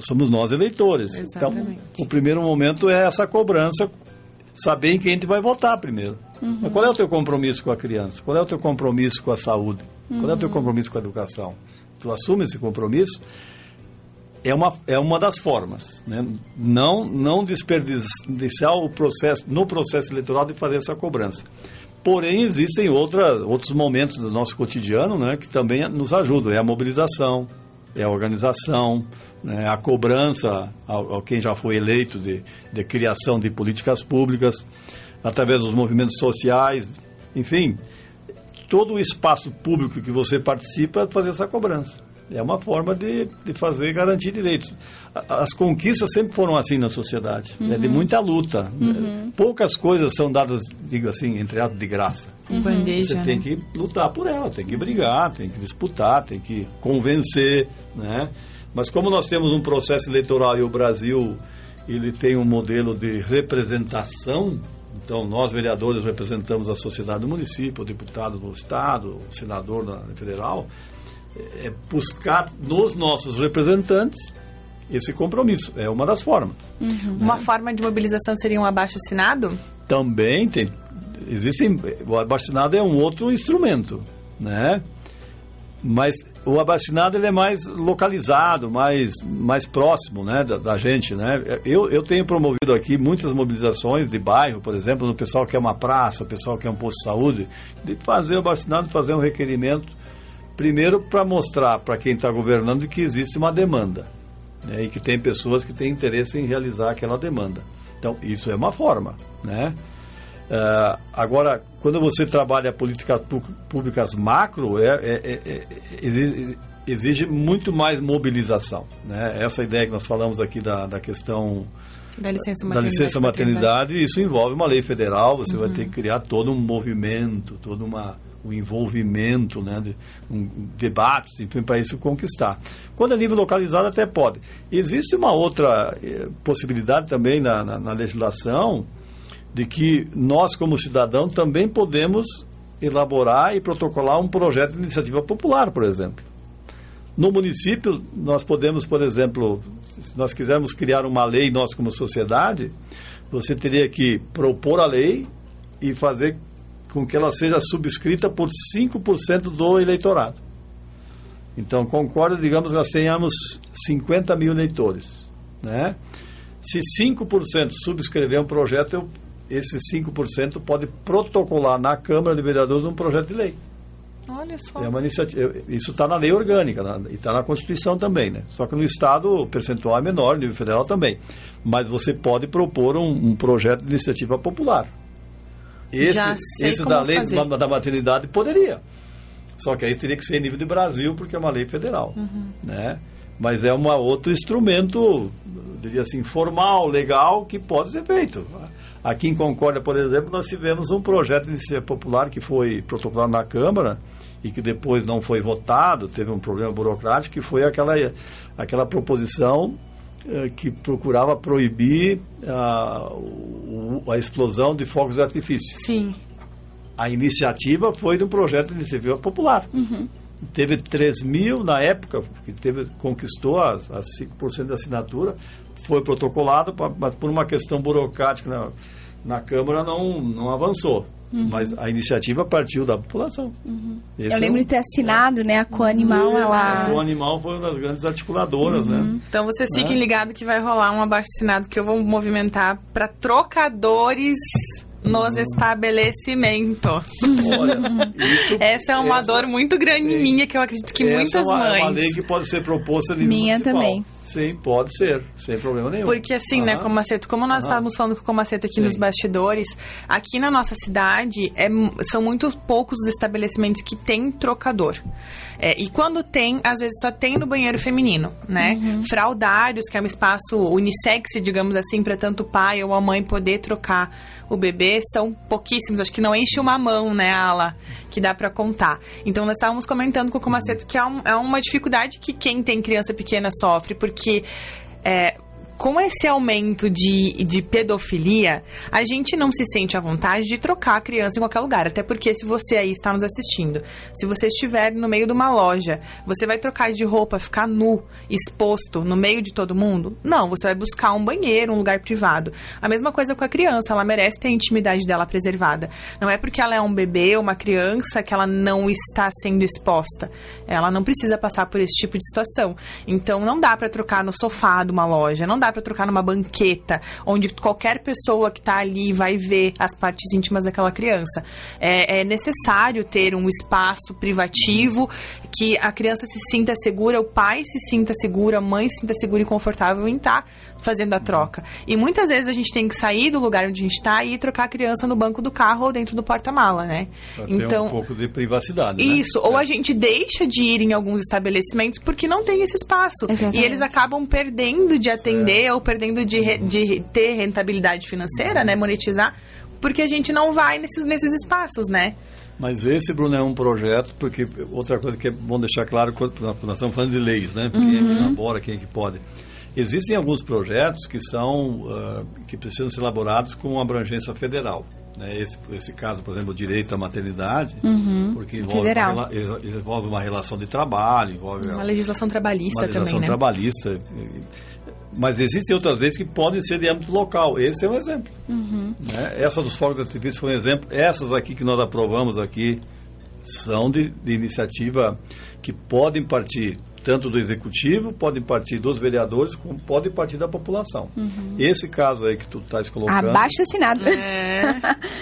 Somos nós, eleitores. Exatamente. Então, o primeiro momento é essa cobrança, saber em quem a gente vai votar primeiro. Mas qual é o teu compromisso com a criança? Qual é o teu compromisso com a saúde? Qual é o teu compromisso com a educação? Tu assume esse compromisso? É uma das formas, né? Não desperdiçar o processo, no processo eleitoral, de fazer essa cobrança. Porém, existem outros momentos do nosso cotidiano, né, que também nos ajudam. É a mobilização, é a organização, né, a cobrança a quem já foi eleito de criação de políticas públicas, através dos movimentos sociais, enfim, todo o espaço público que você participa, fazer essa cobrança. É uma forma de fazer garantir direitos. As conquistas sempre foram assim na sociedade. É de muita luta. Poucas coisas são dadas, digo assim, entre aspas, de graça. Bandeja, você tem que lutar por ela, tem que brigar, tem que disputar, tem que convencer, né? Mas como nós temos um processo eleitoral e o Brasil, ele tem um modelo de representação, então nós vereadores representamos a sociedade do município, o deputado do estado, o senador da federal... É buscar nos nossos representantes esse compromisso. É uma das formas. Né? Uma forma de mobilização seria um abaixo-assinado? Também tem. O abaixo-assinado é um outro instrumento, né? Mas o abaixo-assinado ele é mais localizado, mais próximo, né, da gente, né? Eu tenho promovido aqui muitas mobilizações de bairro, por exemplo, do pessoal que quer uma praça, o pessoal que quer um posto de saúde, de fazer o abaixo-assinado, fazer um requerimento. Primeiro, para mostrar para quem está governando que existe uma demanda, né, e que tem pessoas que têm interesse em realizar aquela demanda. Então, isso é uma forma, né? Agora, quando você trabalha políticas públicas macro, exige muito mais mobilização, né? Essa ideia que nós falamos aqui da questão... Da licença maternidade, isso envolve uma lei federal, você vai ter que criar todo um movimento, todo um envolvimento, né, de um debate, enfim, para isso conquistar. Quando é nível localizado, até pode. Existe uma outra possibilidade também na legislação de que nós, como cidadão, também podemos elaborar e protocolar um projeto de iniciativa popular, por exemplo. No município, nós podemos, por exemplo, se nós quisermos criar uma lei, nós como sociedade, você teria que propor a lei e fazer com que ela seja subscrita por 5% do eleitorado. Então, Concórdia, digamos, nós tenhamos 50 mil eleitores, né? Se 5% subscrever um projeto, esse 5% pode protocolar na Câmara de Vereadores um projeto de lei. Olha só. É uma iniciativa, isso está na lei orgânica e está na Constituição também, né? Só que no Estado o percentual é menor, no nível federal também. Mas você pode propor um projeto de iniciativa popular. Isso da lei da maternidade poderia. Só que aí teria que ser em nível de Brasil, porque é uma lei federal. Uhum. Né? Mas é um outro instrumento, diria assim, formal, legal, que pode ser feito. Aqui em Concórdia, por exemplo, nós tivemos um projeto de iniciativa popular que foi protocolado na Câmara e que depois não foi votado, teve um problema burocrático, que foi aquela proposição que procurava proibir a explosão de fogos de artifício. Sim. A iniciativa foi de um projeto de iniciativa popular. Uhum. Teve 3 mil na época, que conquistou a 5% da assinatura, foi protocolado, mas por uma questão burocrática na Câmara não avançou. Uhum. Mas a iniciativa partiu da população. Uhum. Eu lembro de ter assinado, né? A ComAnimal, ela... A ComAnimal foi uma das grandes articuladoras, uhum. né? Então, vocês fiquem ligados que vai rolar um abaixo-assinado que eu vou movimentar para trocadores... nos estabelecimentos. Olha, essa é uma dor muito grande sim. minha, que eu acredito que essa muitas mães... é uma lei que pode ser proposta de minha municipal. Também. Sim, pode ser, sem problema nenhum. Porque assim, né, Comassetto, como nós estávamos falando com o Comassetto aqui sim. nos bastidores, aqui na nossa cidade são muito poucos os estabelecimentos que tem trocador. E quando tem, às vezes só tem no banheiro feminino, né? Uhum. Fraudários, que é um espaço unissex, digamos assim, para tanto o pai ou a mãe poder trocar o bebê, são pouquíssimos. Acho que não enche uma mão, né, Ala, que dá para contar. Então, nós estávamos comentando com o Comassetto que é uma dificuldade que quem tem criança pequena sofre, porque... com esse aumento de pedofilia, a gente não se sente à vontade de trocar a criança em qualquer lugar. Até porque se você aí está nos assistindo, se você estiver no meio de uma loja, você vai trocar de roupa, ficar nu, exposto, no meio de todo mundo? Não, você vai buscar um banheiro, um lugar privado. A mesma coisa com a criança, ela merece ter a intimidade dela preservada. Não é porque ela é um bebê ou uma criança que ela não está sendo exposta. Ela não precisa passar por esse tipo de situação. Então, não dá para trocar no sofá de uma loja, não dá para trocar numa banqueta, onde qualquer pessoa que tá ali vai ver as partes íntimas daquela criança. É necessário ter um espaço privativo que a criança se sinta segura, o pai se sinta seguro, a mãe se sinta segura e confortável em estar fazendo a troca. E muitas vezes a gente tem que sair do lugar onde a gente tá e trocar a criança no banco do carro ou dentro do porta-mala, né? Pra então ter um pouco de privacidade, isso, né? Ou a gente deixa de ir em alguns estabelecimentos porque não tem esse espaço. Exatamente. E eles acabam perdendo de atender ou perdendo de ter rentabilidade financeira, né, monetizar, porque a gente não vai nesses espaços, né? Mas esse, Bruno, é um projeto, porque outra coisa que é bom deixar claro, quando nós estamos falando de leis, né? Porque uhum. quem é que elabora, quem é que pode. Existem alguns projetos que são, que precisam ser elaborados com abrangência federal. Né? Esse caso, por exemplo, o direito à maternidade, uhum. porque envolve uma relação de trabalho, envolve uma legislação trabalhista também, né? Uma legislação trabalhista. Mas existem outras leis que podem ser de âmbito local. Esse é um exemplo. Uhum. Né? Essa dos fogos de artifício foi um exemplo. Essas aqui que nós aprovamos aqui são de iniciativa que podem partir tanto do executivo, podem partir dos vereadores, como podem partir da população. Uhum. Esse caso aí que tu estás colocando... abaixo-assinado.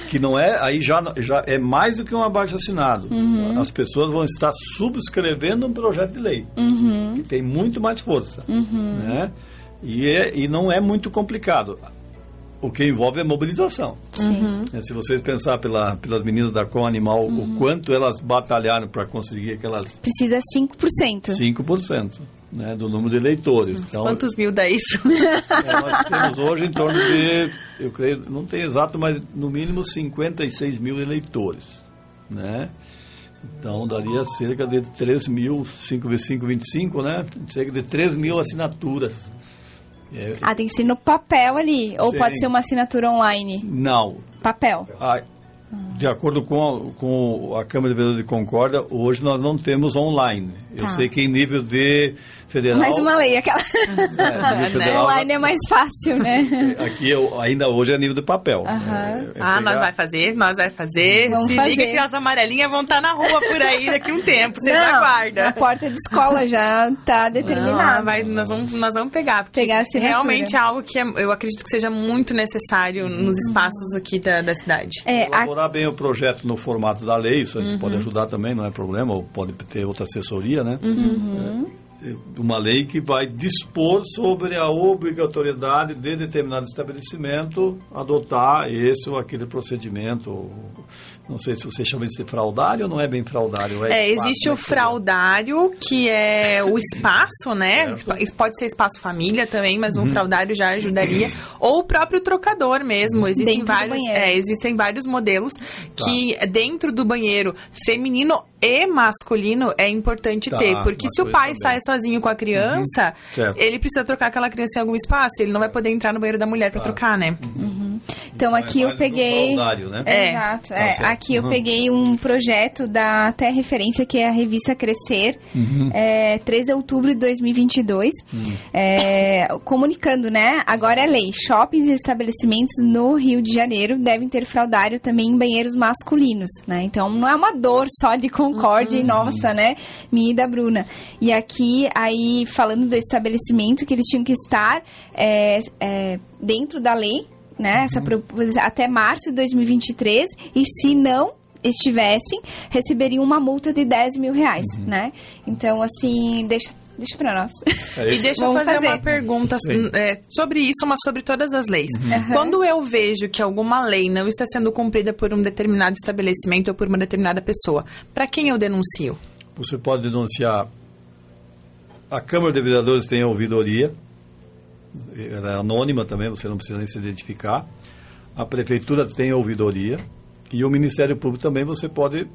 Que não é... Aí já é mais do que um abaixo-assinado. Uhum. As pessoas vão estar subscrevendo um projeto de lei. Uhum. Que tem muito mais força. Uhum. Né? E não é muito complicado. O que envolve é mobilização. Uhum. Se vocês pensarem pelas meninas da ComAnimal, uhum. o quanto elas batalharam para conseguir aquelas... Precisa 5%. 5%, né, do número de eleitores. Então, quantos mil dá isso? Nós temos hoje em torno de, eu creio, não tem exato, mas no mínimo 56 mil eleitores, né? Então, daria cerca de 3 mil, 5 vezes 5, 25, né? Cerca de 3 mil assinaturas. Tem que ser no papel ali, ou sim. pode ser uma assinatura online? Não. Papel? De acordo com a Câmara de Vereadores de Concórdia, hoje nós não temos online. Tá. Eu sei que em nível de federal... Mais uma lei, aquela... federal, online é mais fácil, né? Aqui ainda hoje é nível de papel. Uhum. Nós vamos fazer. Vamos Se fazer. Liga que as amarelinhas vão estar na rua por aí daqui um tempo, vocês aguardam. A porta de escola já está determinada. Nós vamos pegar, porque pegar realmente é algo que eu acredito que seja muito necessário nos espaços aqui da cidade. Elaborar bem o projeto no formato da lei, isso a gente pode ajudar também, não é problema, ou pode ter outra assessoria, né? Uhum. uma lei que vai dispor sobre a obrigatoriedade de determinado estabelecimento adotar esse ou aquele procedimento. Não sei se você chama isso de fraudário ou não é bem fraudário. Existe o fraudário, que é o espaço, né? Certo. Pode ser espaço família também, mas um fraudário já ajudaria. Ou o próprio trocador mesmo. Existem vários modelos que dentro do banheiro feminino e masculino é importante ter. Porque se o pai sai sozinho com a criança, ele precisa trocar aquela criança em algum espaço. Ele não vai poder entrar no banheiro da mulher para trocar, né? Então aqui eu peguei... Exato, aqui eu peguei um projeto da até referência, que é a revista Crescer, 3 de outubro de 2022, comunicando, né? Agora é lei, shoppings e estabelecimentos no Rio de Janeiro devem ter fraudário também em banheiros masculinos, né? Então não é uma dor só de Concórdia e nossa, né? Minha e da Bruna. E aqui, aí, falando do estabelecimento, que eles tinham que estar dentro da lei, né, essa proposição, até março de 2023, e se não estivessem, receberiam uma multa de 10 mil reais, né? Então, assim, deixa pra nós. E deixa eu fazer uma pergunta sobre isso, mas sobre todas as leis. Quando eu vejo que alguma lei não está sendo cumprida por um determinado estabelecimento ou por uma determinada pessoa, pra quem eu denuncio? Você pode denunciar. A Câmara de Vereadores tem a ouvidoria. Ela é anônima também, você não precisa nem se identificar. A Prefeitura tem a ouvidoria. E o Ministério Público também, você pode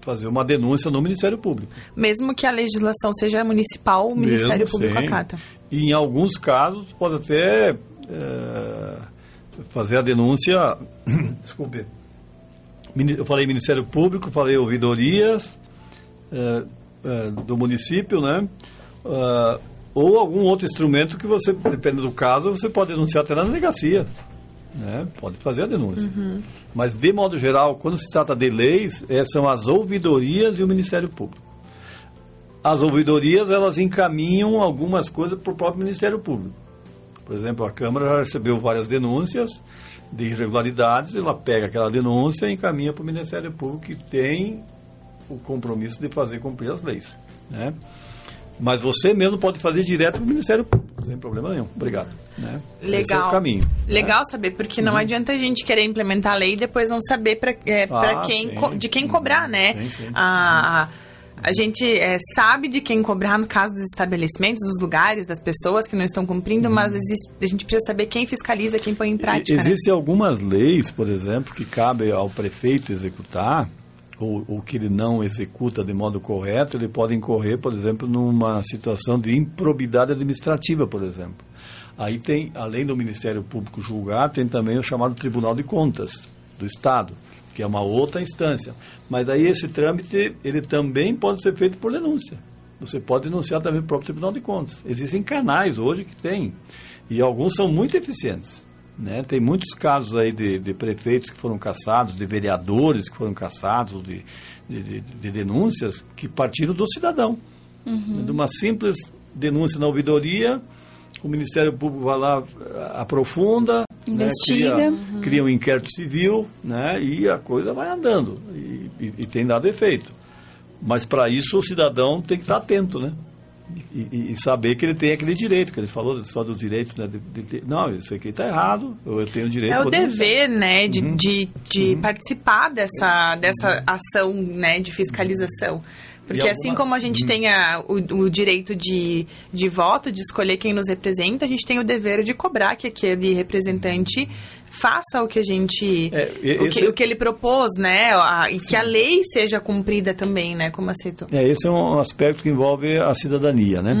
fazer uma denúncia no Ministério Público. Mesmo que a legislação seja municipal, o Ministério Público acata. E em alguns casos, pode até fazer a denúncia... Desculpe. Eu falei Ministério Público, falei ouvidorias do município, né? Ou algum outro instrumento que você, dependendo do caso, você pode denunciar até na delegacia, né? Pode fazer a denúncia. Mas, de modo geral, quando se trata de leis, são as ouvidorias e o Ministério Público. As ouvidorias, elas encaminham algumas coisas para o próprio Ministério Público. Por exemplo, a Câmara já recebeu várias denúncias de irregularidades, ela pega aquela denúncia e encaminha para o Ministério Público, que tem o compromisso de fazer cumprir as leis, né? Mas você mesmo pode fazer direto para o Ministério Público, sem problema nenhum. Obrigado. Né? Legal. Esse é o caminho. Legal, né? Saber, porque não adianta a gente querer implementar a lei e depois não saber de quem cobrar, né? Sim. A gente sabe de quem cobrar no caso dos estabelecimentos, dos lugares, das pessoas que não estão cumprindo, mas a gente precisa saber quem fiscaliza, quem põe em prática. Existem, né? Algumas leis, por exemplo, que cabe ao prefeito executar, ou que ele não executa de modo correto, ele pode incorrer, por exemplo, numa situação de improbidade administrativa, por exemplo. Aí tem, além do Ministério Público julgar, tem também o chamado Tribunal de Contas do Estado, que é uma outra instância. Mas aí esse trâmite, ele também pode ser feito por denúncia. Você pode denunciar também o próprio Tribunal de Contas. Existem canais hoje que tem, e alguns são muito eficientes. Né? Tem muitos casos aí de prefeitos que foram cassados, de vereadores que foram cassados, de denúncias que partiram do cidadão. De uma simples denúncia na ouvidoria, o Ministério Público vai lá, aprofunda, investiga, né? Cria um inquérito civil, né? E a coisa vai andando e tem dado efeito. Mas para isso o cidadão tem que estar atento, né? E saber que ele tem aquele direito, que ele falou só do direito, né, não, isso aqui está errado, eu tenho o direito... É o dever, né, de participar dessa ação, né, de fiscalização. Porque assim como a gente tem o direito de voto, de escolher quem nos representa, a gente tem o dever de cobrar que aquele representante faça o que a gente... o que ele propôs, né? E que a lei seja cumprida também, né? Comassetto. Esse é um aspecto que envolve a cidadania, né?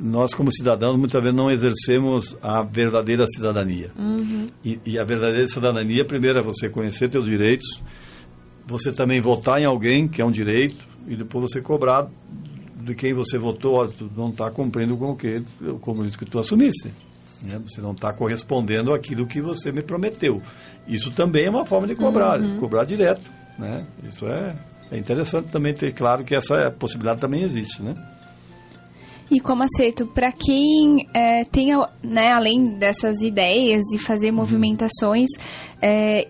Nós, como cidadãos, muitas vezes não exercemos a verdadeira cidadania. E a verdadeira cidadania, primeiro, é você conhecer seus direitos, você também votar em alguém, que é um direito, e depois você cobrar de quem você votou, tu não está cumprindo com o compromisso que tu assumisse, né? Você não está correspondendo àquilo que você me prometeu. Isso também é uma forma de cobrar, cobrar direto, né? Isso é interessante também ter claro que essa possibilidade também existe, né? E Comassetto, para quem tem, né, além dessas ideias de fazer movimentações,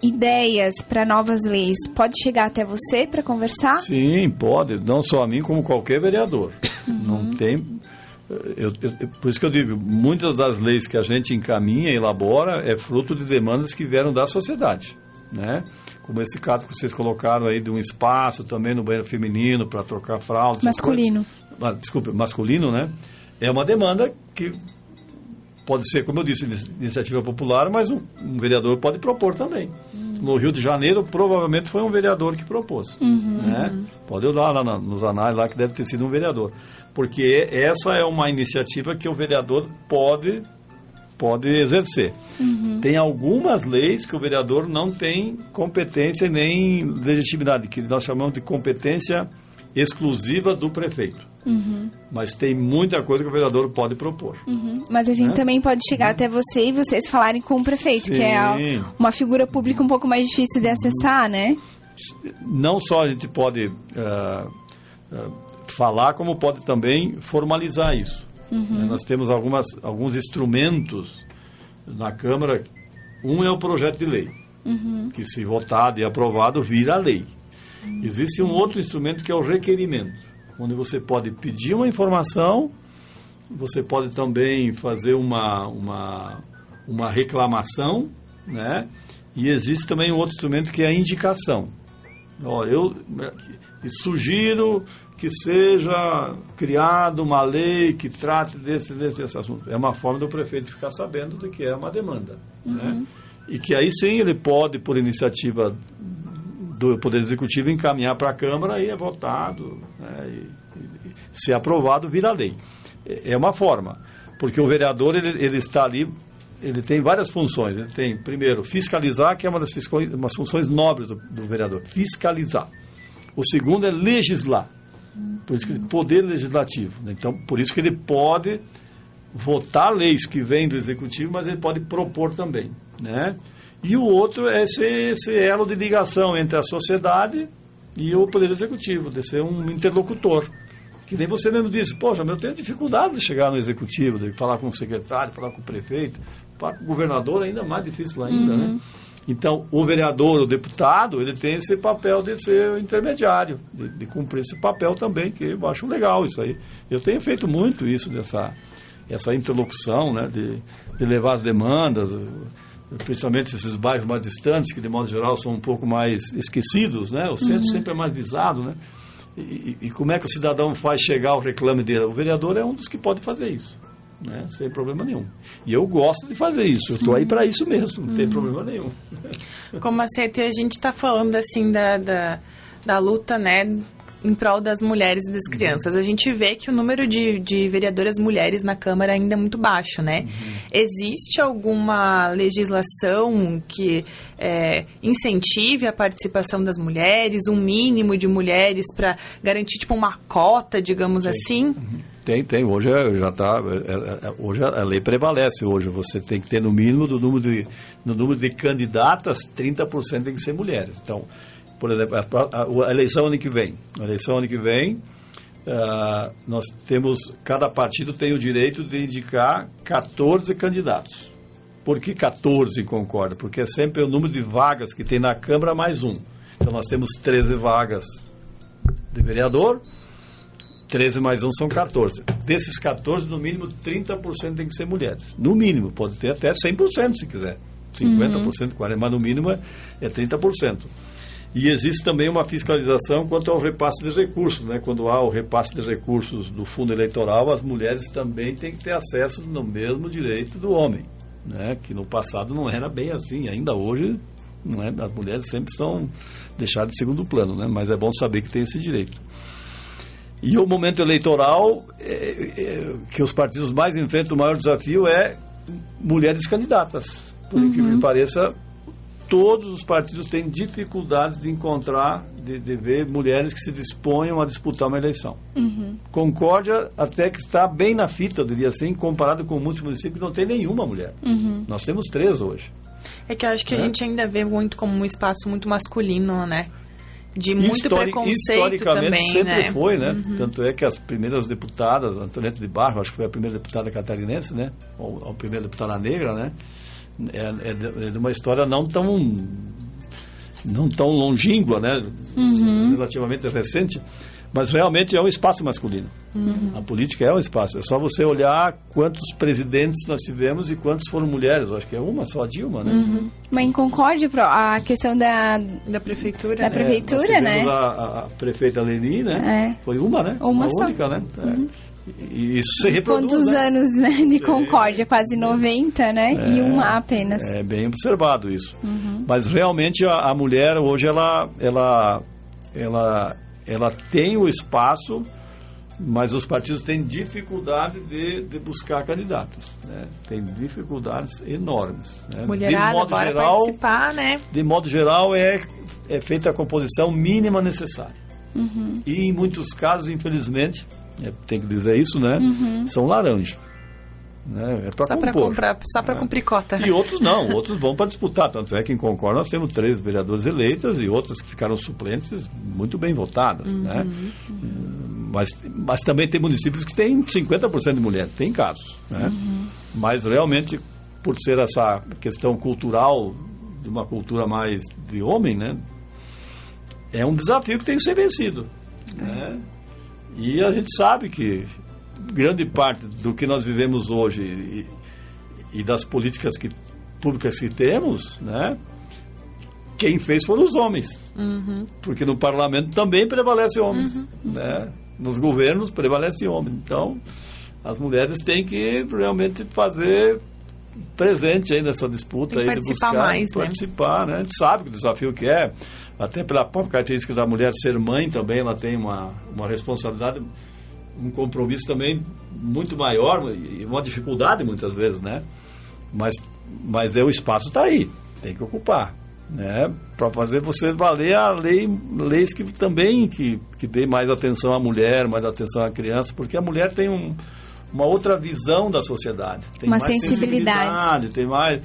ideias para novas leis, pode chegar até você para conversar? Sim, pode, não só a mim, como qualquer vereador. Uhum. Não tem... por isso que eu digo, muitas das leis que a gente encaminha e elabora é fruto de demandas que vieram da sociedade, né? Como esse caso que vocês colocaram aí de um espaço também no banheiro feminino para trocar fraldas. Masculino. Ah, desculpa, masculino, né? É uma demanda que pode ser, como eu disse, iniciativa popular, mas um vereador pode propor também. No Rio de Janeiro, provavelmente foi um vereador que propôs. Uhum, né? Uhum. Pode olhar lá nos anais lá que deve ter sido um vereador. Porque essa é uma iniciativa que o vereador pode exercer. Uhum. Tem algumas leis que o vereador não tem competência nem legitimidade, que nós chamamos de competência exclusiva do prefeito. Uhum. Mas tem muita coisa que o vereador pode propor. Uhum. Mas a gente também pode chegar até você e vocês falarem com o prefeito, sim, que é uma figura pública um pouco mais difícil de acessar, né? Não só a gente pode falar, como pode também formalizar isso. Uhum. Nós temos alguns instrumentos na Câmara. Um é o projeto de lei, uhum, que se votado e aprovado, vira a lei. Existe um outro instrumento que é o requerimento, onde você pode pedir uma informação, você pode também fazer uma reclamação, né? E existe também um outro instrumento que é a indicação. Olha, eu sugiro que seja criada uma lei que trate desse assunto. É uma forma do prefeito ficar sabendo do que é uma demanda, uhum, né? E que aí sim ele pode, por iniciativa do Poder Executivo, encaminhar para a Câmara e é votado, né? E se aprovado, vira lei. É uma forma, porque o vereador ele está ali, ele tem várias funções. Ele tem, primeiro, fiscalizar, que é uma das funções nobres do vereador, fiscalizar. O segundo é legislar, por isso que ele, poder legislativo, né? Então, por isso que ele pode votar leis que vêm do Executivo, mas ele pode propor também, né? E o outro é esse elo de ligação entre a sociedade e o Poder Executivo, de ser um interlocutor. Que nem você mesmo disse, poxa, eu tenho dificuldade de chegar no Executivo, de falar com o secretário, falar com o prefeito, falar com o governador, ainda mais difícil ainda, uhum, né? Então, o vereador, o deputado, ele tem esse papel de ser o intermediário, de cumprir esse papel também, que eu acho legal isso aí. Eu tenho feito muito isso, essa interlocução, né, de levar as demandas, principalmente esses bairros mais distantes, que de modo geral são um pouco mais esquecidos, né? O centro, uhum, sempre é mais visado, né? E como é que o cidadão faz chegar o reclame dele? O vereador é um dos que pode fazer isso, né? Sem problema nenhum. E eu gosto de fazer isso, eu estou aí para isso mesmo, não, uhum, tem problema nenhum. Comassetto, a gente está falando assim da luta, né, em prol das mulheres e das crianças. Uhum. A gente vê que o número de vereadoras mulheres na Câmara ainda é muito baixo, né? Uhum. Existe alguma legislação que incentive a participação das mulheres, um mínimo de mulheres para garantir, tipo, uma cota, digamos, tem, assim? Uhum. Tem. Hoje hoje a lei prevalece. Hoje você tem que ter, no mínimo, no número de candidatas, 30% tem que ser mulheres. Então, por exemplo, a eleição ano que vem. A eleição ano que vem, nós temos, cada partido tem o direito de indicar 14 candidatos. Por que 14 em Concórdia? Porque é sempre o número de vagas que tem na Câmara mais um. Então, nós temos 13 vagas de vereador, 13 mais um são 14. Desses 14, no mínimo, 30% tem que ser mulheres. No mínimo, pode ter até 100% se quiser. 50%, uhum, 40%, mas no mínimo é 30%. E existe também uma fiscalização quanto ao repasse de recursos, né? Quando há o repasse de recursos do fundo eleitoral, as mulheres também têm que ter acesso no mesmo direito do homem, né? Que no passado não era bem assim, ainda hoje, não é? As mulheres sempre são deixadas de segundo plano, né? Mas é bom saber que tem esse direito. E o momento eleitoral, que os partidos mais enfrentam, o maior desafio é mulheres candidatas, por, uhum, que me pareça. Todos os partidos têm dificuldades de encontrar, de ver mulheres que se disponham a disputar uma eleição. Uhum. Concórdia até que está bem na fita, eu diria assim, comparado com muitos municípios, não tem nenhuma mulher. Uhum. Nós temos 3 hoje. É que eu acho que a gente ainda vê muito como um espaço muito masculino, né? De muito preconceito historicamente também, sempre, né? Foi, né? Uhum. Tanto é que as primeiras deputadas, Antonieta de Barro, acho que foi a primeira deputada catarinense, né? Ou a primeira deputada negra, né? de uma história não tão longínqua, né? Uhum. Relativamente recente, mas realmente é um espaço masculino. Uhum. A política é um espaço. É só você olhar quantos presidentes nós tivemos e quantos foram mulheres. Eu acho que é uma só, Dilma, né? Uhum. Mas em Concórdia, a questão da prefeitura, né? A prefeita Leni, né? É. Foi uma, né? Uma só. Única, né? Uhum. É. E isso se reproduz, quantos anos, né, de Concórdia? Quase 90, né? E uma apenas. É bem observado isso. Uhum. Mas realmente a mulher hoje ela tem o espaço, mas os partidos têm dificuldade de buscar candidatas, né? Tem dificuldades enormes, né? Mulherada, de modo geral, participar, né? De modo geral é feita a composição mínima necessária. Uhum. E em muitos casos, infelizmente, tem que dizer isso, né? Uhum. São laranja, né? É para comprar, só para cumprir cota. E outros não, outros vão para disputar. Tanto é que em Concórdia nós temos 3 vereadoras eleitas e outras que ficaram suplentes muito bem votadas, uhum, né? Uhum. Mas também tem municípios que tem 50% de mulheres, tem casos, né? Uhum. Mas realmente, por ser essa questão cultural, de uma cultura mais de homem, né? É um desafio que tem que ser vencido, uhum, né? E a gente sabe que grande parte do que nós vivemos hoje e das políticas públicas que temos, né, quem fez foram os homens. Uhum. Porque no parlamento também prevalecem homens. Uhum. Né? Nos governos prevalecem homens. Então, as mulheres têm que realmente fazer presente aí nessa disputa, aí de buscar mais, participar, né? A gente sabe que o desafio que é, até pela própria característica da mulher ser mãe também, ela tem uma responsabilidade, um compromisso também muito maior e uma dificuldade muitas vezes, né? Mas o espaço está aí, tem que ocupar, né? Para fazer você valer a leis que também que dê mais atenção à mulher, mais atenção à criança, porque a mulher tem uma outra visão da sociedade, tem uma mais sensibilidade, tem mais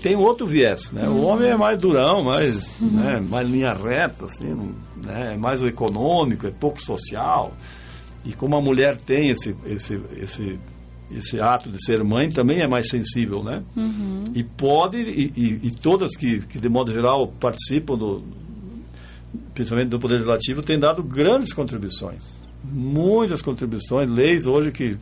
tem outro viés, né? O homem é mais durão, mais, uhum, né, mais linha reta, assim, né? É mais o econômico, é pouco social. E como a mulher tem esse ato de ser mãe, também é mais sensível, né? Uhum. E pode e todas que de modo geral participam principalmente do Poder Legislativo, têm dado grandes contribuições. Muitas contribuições, leis hoje que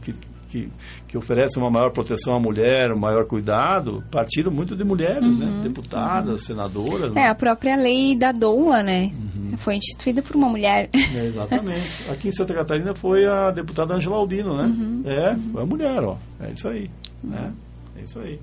oferecem uma maior proteção à mulher, um maior cuidado, partiram muito de mulheres, uhum, né? Deputadas, uhum, senadoras. Né? A própria lei da doa, né? Uhum. Foi instituída por uma mulher. É, exatamente. Aqui em Santa Catarina foi a deputada Ângela Albino, né? Uhum. Foi a mulher, ó. É isso aí, né? É isso aí.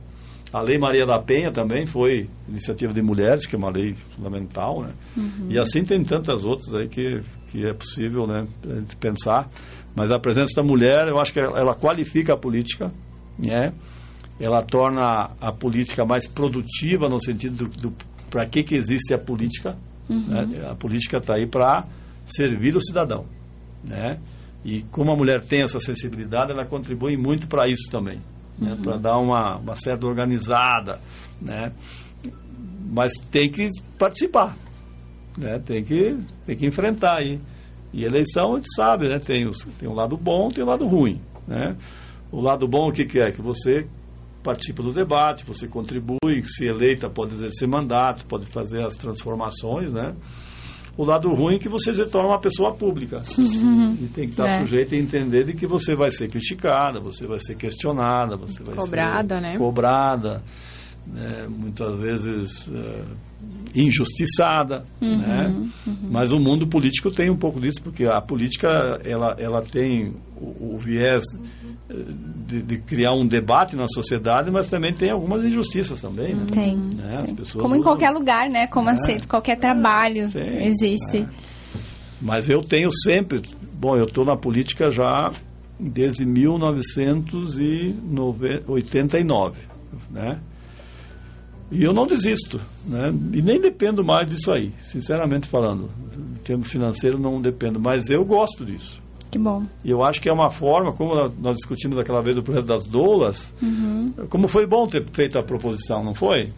A Lei Maria da Penha também foi iniciativa de mulheres, que é uma lei fundamental, né? Uhum. E assim tem tantas outras aí que é possível, né, a gente pensar. Mas a presença da mulher, eu acho que ela qualifica a política, né? Ela torna a política mais produtiva no sentido do para que existe a política. Uhum. Né? A política está aí para servir o cidadão, né? E como a mulher tem essa sensibilidade, ela contribui muito para isso também. Né, uhum. Para dar uma certa organizada, né? Mas tem que participar, né? Tem que enfrentar aí. E eleição, a gente sabe, né? Tem um lado bom, tem um lado ruim, né? O lado bom, o que é? Que você participa do debate, você contribui, se eleita, pode exercer mandato, pode fazer as transformações, né? O lado ruim é que você se torna uma pessoa pública. Uhum. E tem que estar sujeito a entender de que você vai ser criticada, você vai ser questionada, você vai ser, né? Cobrada, né? Muitas vezes injustiçada, uhum, né? Uhum. Mas o mundo político tem um pouco disso, porque a política ela tem o viés de criar um debate na sociedade, mas também tem algumas injustiças também, né? Tem, né? As pessoas como em qualquer lugar, né? Como aceito, qualquer trabalho existe. Mas eu tenho sempre... Bom, eu estou na política já desde 1989, né? E eu não desisto, né? E nem dependo mais disso aí, sinceramente falando. Em termos financeiros, não dependo, mas eu gosto disso. Que bom. E eu acho que é uma forma, como nós discutimos aquela vez do projeto das doulas, uhum, como foi bom ter feito a proposição, não foi?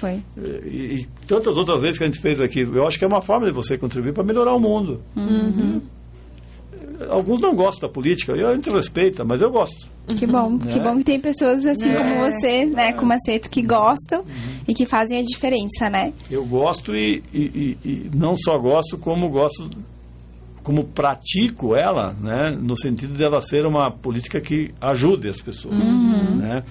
Foi. E tantas outras vezes que a gente fez aqui, eu acho que é uma forma de você contribuir para melhorar o mundo. Uhum. alguns não gostam da política, a gente respeita, mas eu gosto. Que bom, né? Que bom que tem pessoas assim como você, né, como Comassetto, que gostam e que fazem a diferença, né? Eu gosto e não só gosto, como pratico ela, né, no sentido dela ser uma política que ajude as pessoas, né?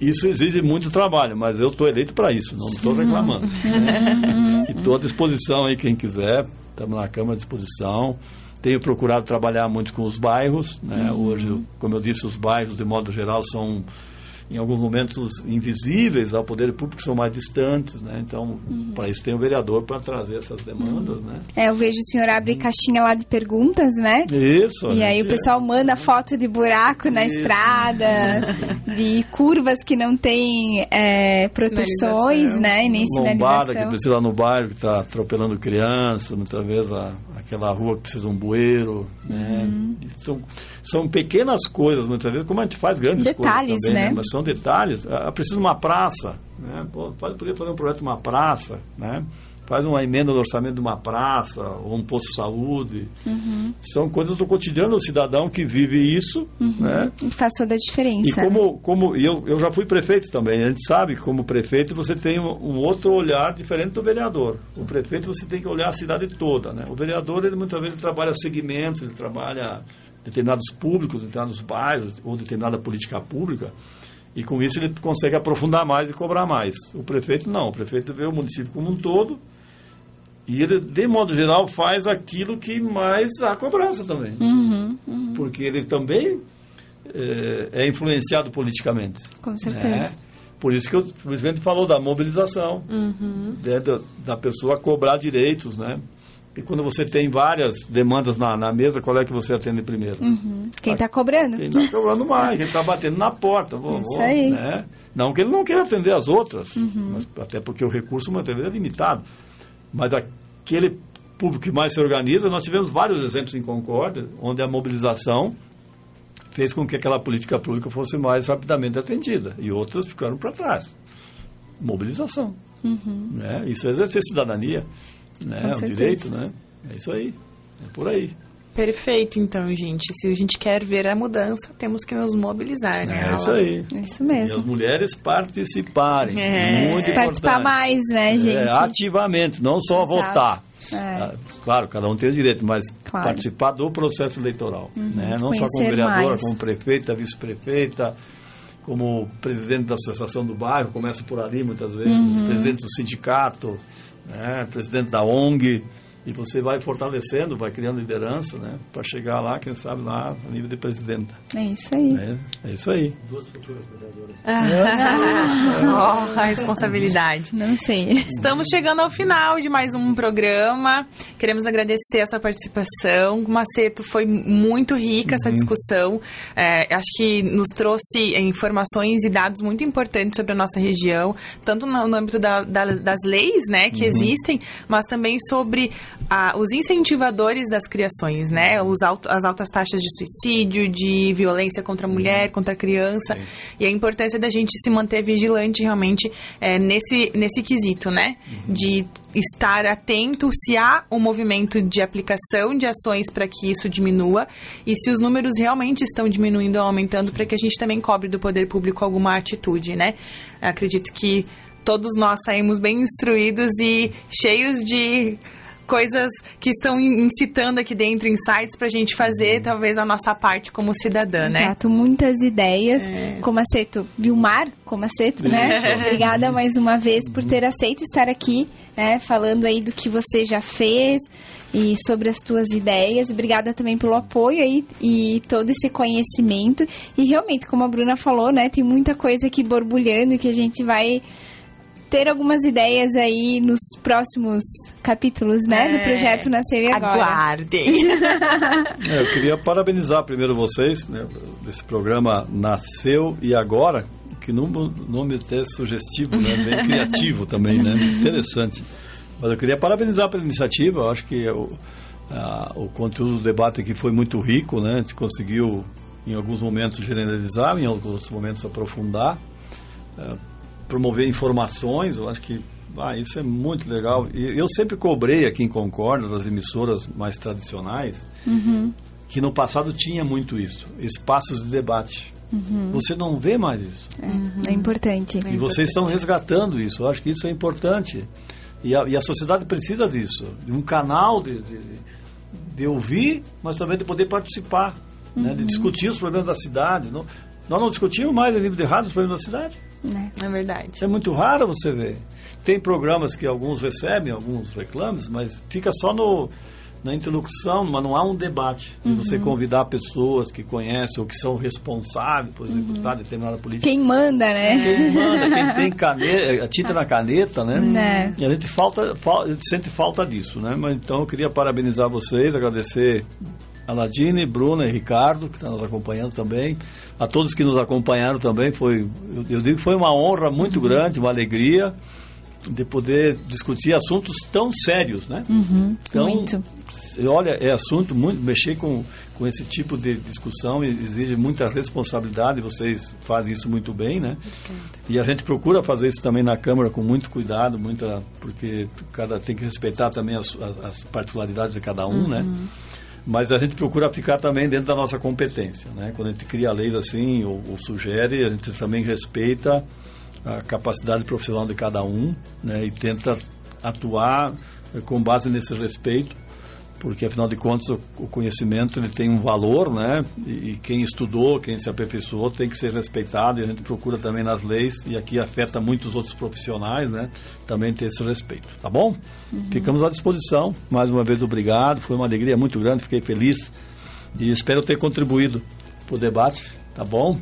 Isso exige muito trabalho, mas eu estou eleito para isso, não estou reclamando. Né? E estou à disposição aí, quem quiser, estamos na Câmara à disposição. Tenho procurado trabalhar muito com os bairros, né? Hoje, como eu disse, os bairros, de modo geral, são, em alguns momentos, invisíveis ao poder público, são mais distantes, né? Então, para isso tem o vereador para trazer essas demandas, né? É, eu vejo o senhor abre caixinha lá de perguntas, né? Isso. E aí o pessoal manda foto de buraco na estrada, de curvas que não tem proteções, né? E nem sinalização. Lombada que precisa lá no bairro, que está atropelando criança, muitas vezes aquela rua que precisa um bueiro, né? São pequenas coisas, muitas vezes, como a gente faz grandes coisas também, né? Mas são detalhes. Precisa de uma praça, né? Poderia fazer um projeto de uma praça, né? Faz uma emenda no orçamento de uma praça, ou um posto de saúde. São coisas do cotidiano do cidadão que vive isso, né? E faz toda a diferença. E eu já fui prefeito também. A gente sabe que como prefeito você tem um outro olhar diferente do vereador. O prefeito você tem que olhar a cidade toda, né? O vereador, ele muitas vezes trabalha segmentos, ele trabalha determinados públicos, determinados bairros ou determinada política pública, e com isso ele consegue aprofundar mais e cobrar mais. O prefeito não, o prefeito vê o município como um todo e ele, de modo geral, faz aquilo que mais há cobrança também, porque ele também é influenciado politicamente. Com certeza. Né? Por isso que o presidente falou da mobilização, da pessoa cobrar direitos, né? E quando você tem várias demandas na mesa, qual é que você atende primeiro? Quem está cobrando. Quem está cobrando mais, quem está batendo na porta. Isso aí. Né? Não que ele não queira atender as outras, mas até porque o recurso, muitas vezes, é limitado. Mas aquele público que mais se organiza, nós tivemos vários exemplos em Concórdia, onde a mobilização fez com que aquela política pública fosse mais rapidamente atendida. E outras ficaram para trás. Mobilização. Né? Isso é exercer cidadania. Né? O direito, né? É isso aí, é por aí. Perfeito, então, gente. Se a gente quer ver a mudança, temos que nos mobilizar, né? É isso aí. É isso mesmo. E as mulheres participarem. Muito importante. Participar mais, né, gente? Ativamente, não só votar. Claro, cada um tem o direito, mas participar do processo eleitoral, né? Não só como vereadora, como prefeita, vice-prefeita, como presidente da associação do bairro, começa por ali muitas vezes, os presidentes do sindicato, né, presidente da ONG, e você vai fortalecendo, vai criando liderança, né, para chegar lá, quem sabe, lá a nível de presidenta. É isso aí. É isso aí. Duas futuras vereadoras. A responsabilidade. Não sei. Estamos chegando ao final de mais um programa. Queremos agradecer a sua participação. Comassetto, foi muito rica essa discussão. Acho que nos trouxe informações e dados muito importantes sobre a nossa região, tanto no âmbito das leis, né, que existem, mas também sobre os incentivadores das criações, né? As altas taxas de suicídio, de violência contra a mulher, contra a criança. Sim. E a importância da gente se manter vigilante realmente nesse quesito, né? De estar atento se há um movimento de aplicação de ações para que isso diminua e se os números realmente estão diminuindo ou aumentando, para que a gente também cobre do poder público alguma atitude, né? Acredito que todos nós saímos bem instruídos e cheios de coisas que estão incitando aqui dentro, insights para a gente fazer, talvez, a nossa parte como cidadã, né? Exato, muitas ideias. Comassetto, Vilmar Comassetto, né? Obrigada mais uma vez por ter aceito estar aqui, né? Falando aí do que você já fez e sobre as tuas ideias. Obrigada também pelo apoio aí e todo esse conhecimento. E realmente, como a Bruna falou, né? Tem muita coisa aqui borbulhando que a gente vai ter algumas ideias aí nos próximos capítulos, né, do Projeto Nasceu e Agora. Aguardem! Eu queria parabenizar primeiro vocês, né, desse programa Nasceu e Agora, que nome até sugestivo, né, bem criativo também, né, interessante. Mas eu queria parabenizar pela iniciativa, eu acho que o conteúdo do debate aqui foi muito rico, né, a gente conseguiu em alguns momentos generalizar, em alguns momentos aprofundar, promover informações. Eu acho que Ah, isso é muito legal. E eu sempre cobrei aqui em Concórdia, das emissoras mais tradicionais, uhum, que no passado tinha muito isso, espaços de debate. Uhum. Você não vê mais isso. É importante. E vocês estão resgatando isso. Eu acho que isso é importante. E a sociedade precisa disso, de um canal de ouvir, mas também de poder participar, uhum, né, de discutir os problemas da cidade. Não, nós não discutimos mais em nível de rádio os problemas da cidade. É verdade. Isso é muito raro você ver. Tem programas que alguns recebem, alguns reclamam, mas fica só na interlocução, mas não há um debate. Uhum. De você convidar pessoas que conhecem ou que são responsáveis por executar, uhum, determinada política. Quem manda, né? Quem manda, quem tem caneta, a tinta na caneta, né? É. E a gente sente falta disso, né? Mas então eu queria parabenizar vocês, agradecer a Aladine, Bruna e Ricardo, que estão nos acompanhando também. A todos que nos acompanharam também, eu digo que foi uma honra muito, uhum, grande, uma alegria de poder discutir assuntos tão sérios, né? Uhum, então, muito. Olha, é assunto muito... Mexer com esse tipo de discussão exige muita responsabilidade, vocês fazem isso muito bem, né? E a gente procura fazer isso também na Câmara com muito cuidado, porque tem que respeitar também as particularidades de cada um, uhum, né? Mas a gente procura ficar também dentro da nossa competência, né? Quando a gente cria leis assim, ou sugere, a gente também respeita a capacidade profissional de cada um, né, e tenta atuar com base nesse respeito, porque afinal de contas o conhecimento ele tem um valor, né, e quem estudou, quem se aperfeiçoou tem que ser respeitado, e a gente procura também nas leis, e aqui afeta muitos outros profissionais, né, também ter esse respeito, tá bom? Uhum. Ficamos à disposição, mais uma vez obrigado, foi uma alegria muito grande, fiquei feliz e espero ter contribuído para o debate, tá bom?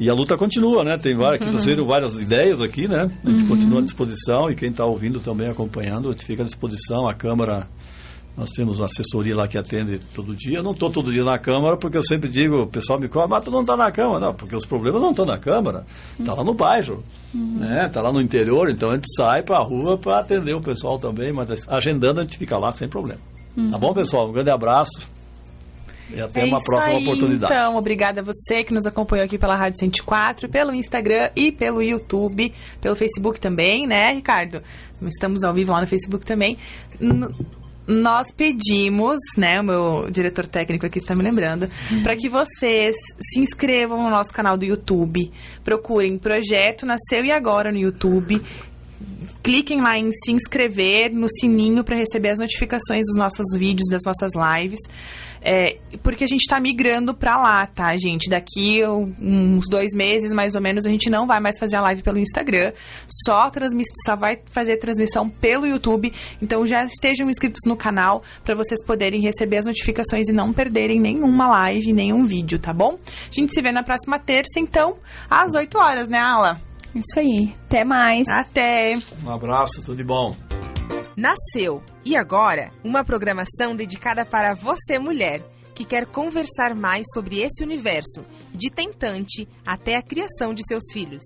E a luta continua, né? Tem várias, uhum, vocês viram várias ideias aqui, né? A gente, uhum, continua à disposição, e quem está ouvindo também, acompanhando, a gente fica à disposição. A Câmara, nós temos uma assessoria lá que atende todo dia. Eu não estou todo dia na Câmara, porque eu sempre digo, o pessoal me fala, mas tu não está na Câmara. Não, porque os problemas não estão na Câmara, está lá no bairro, uhum, né? Está lá no interior, então a gente sai para a rua para atender o pessoal também, mas agendando a gente fica lá sem problema. Uhum. Tá bom, pessoal? Um grande abraço. E até uma próxima oportunidade. Então, obrigada a você que nos acompanhou aqui pela Rádio 104, pelo Instagram e pelo YouTube, pelo Facebook também, né, Ricardo? Estamos ao vivo lá no Facebook também. Nós pedimos, né, o meu diretor técnico aqui está me lembrando, para que vocês se inscrevam no nosso canal do YouTube, procurem Projeto Nasceu e Agora no YouTube, cliquem lá em se inscrever, no sininho para receber as notificações dos nossos vídeos, das nossas lives, porque a gente está migrando para lá, tá, gente? Daqui uns 2 meses, mais ou menos, a gente não vai mais fazer a live pelo Instagram, só vai fazer transmissão pelo YouTube, então já estejam inscritos no canal para vocês poderem receber as notificações e não perderem nenhuma live, nenhum vídeo, tá bom? A gente se vê na próxima terça, então, às 8 horas, né, Ala? Isso aí. Até mais. Até. Um abraço, tudo de bom. Nasceu e Agora, uma programação dedicada para você, mulher, que quer conversar mais sobre esse universo, de tentante até a criação de seus filhos.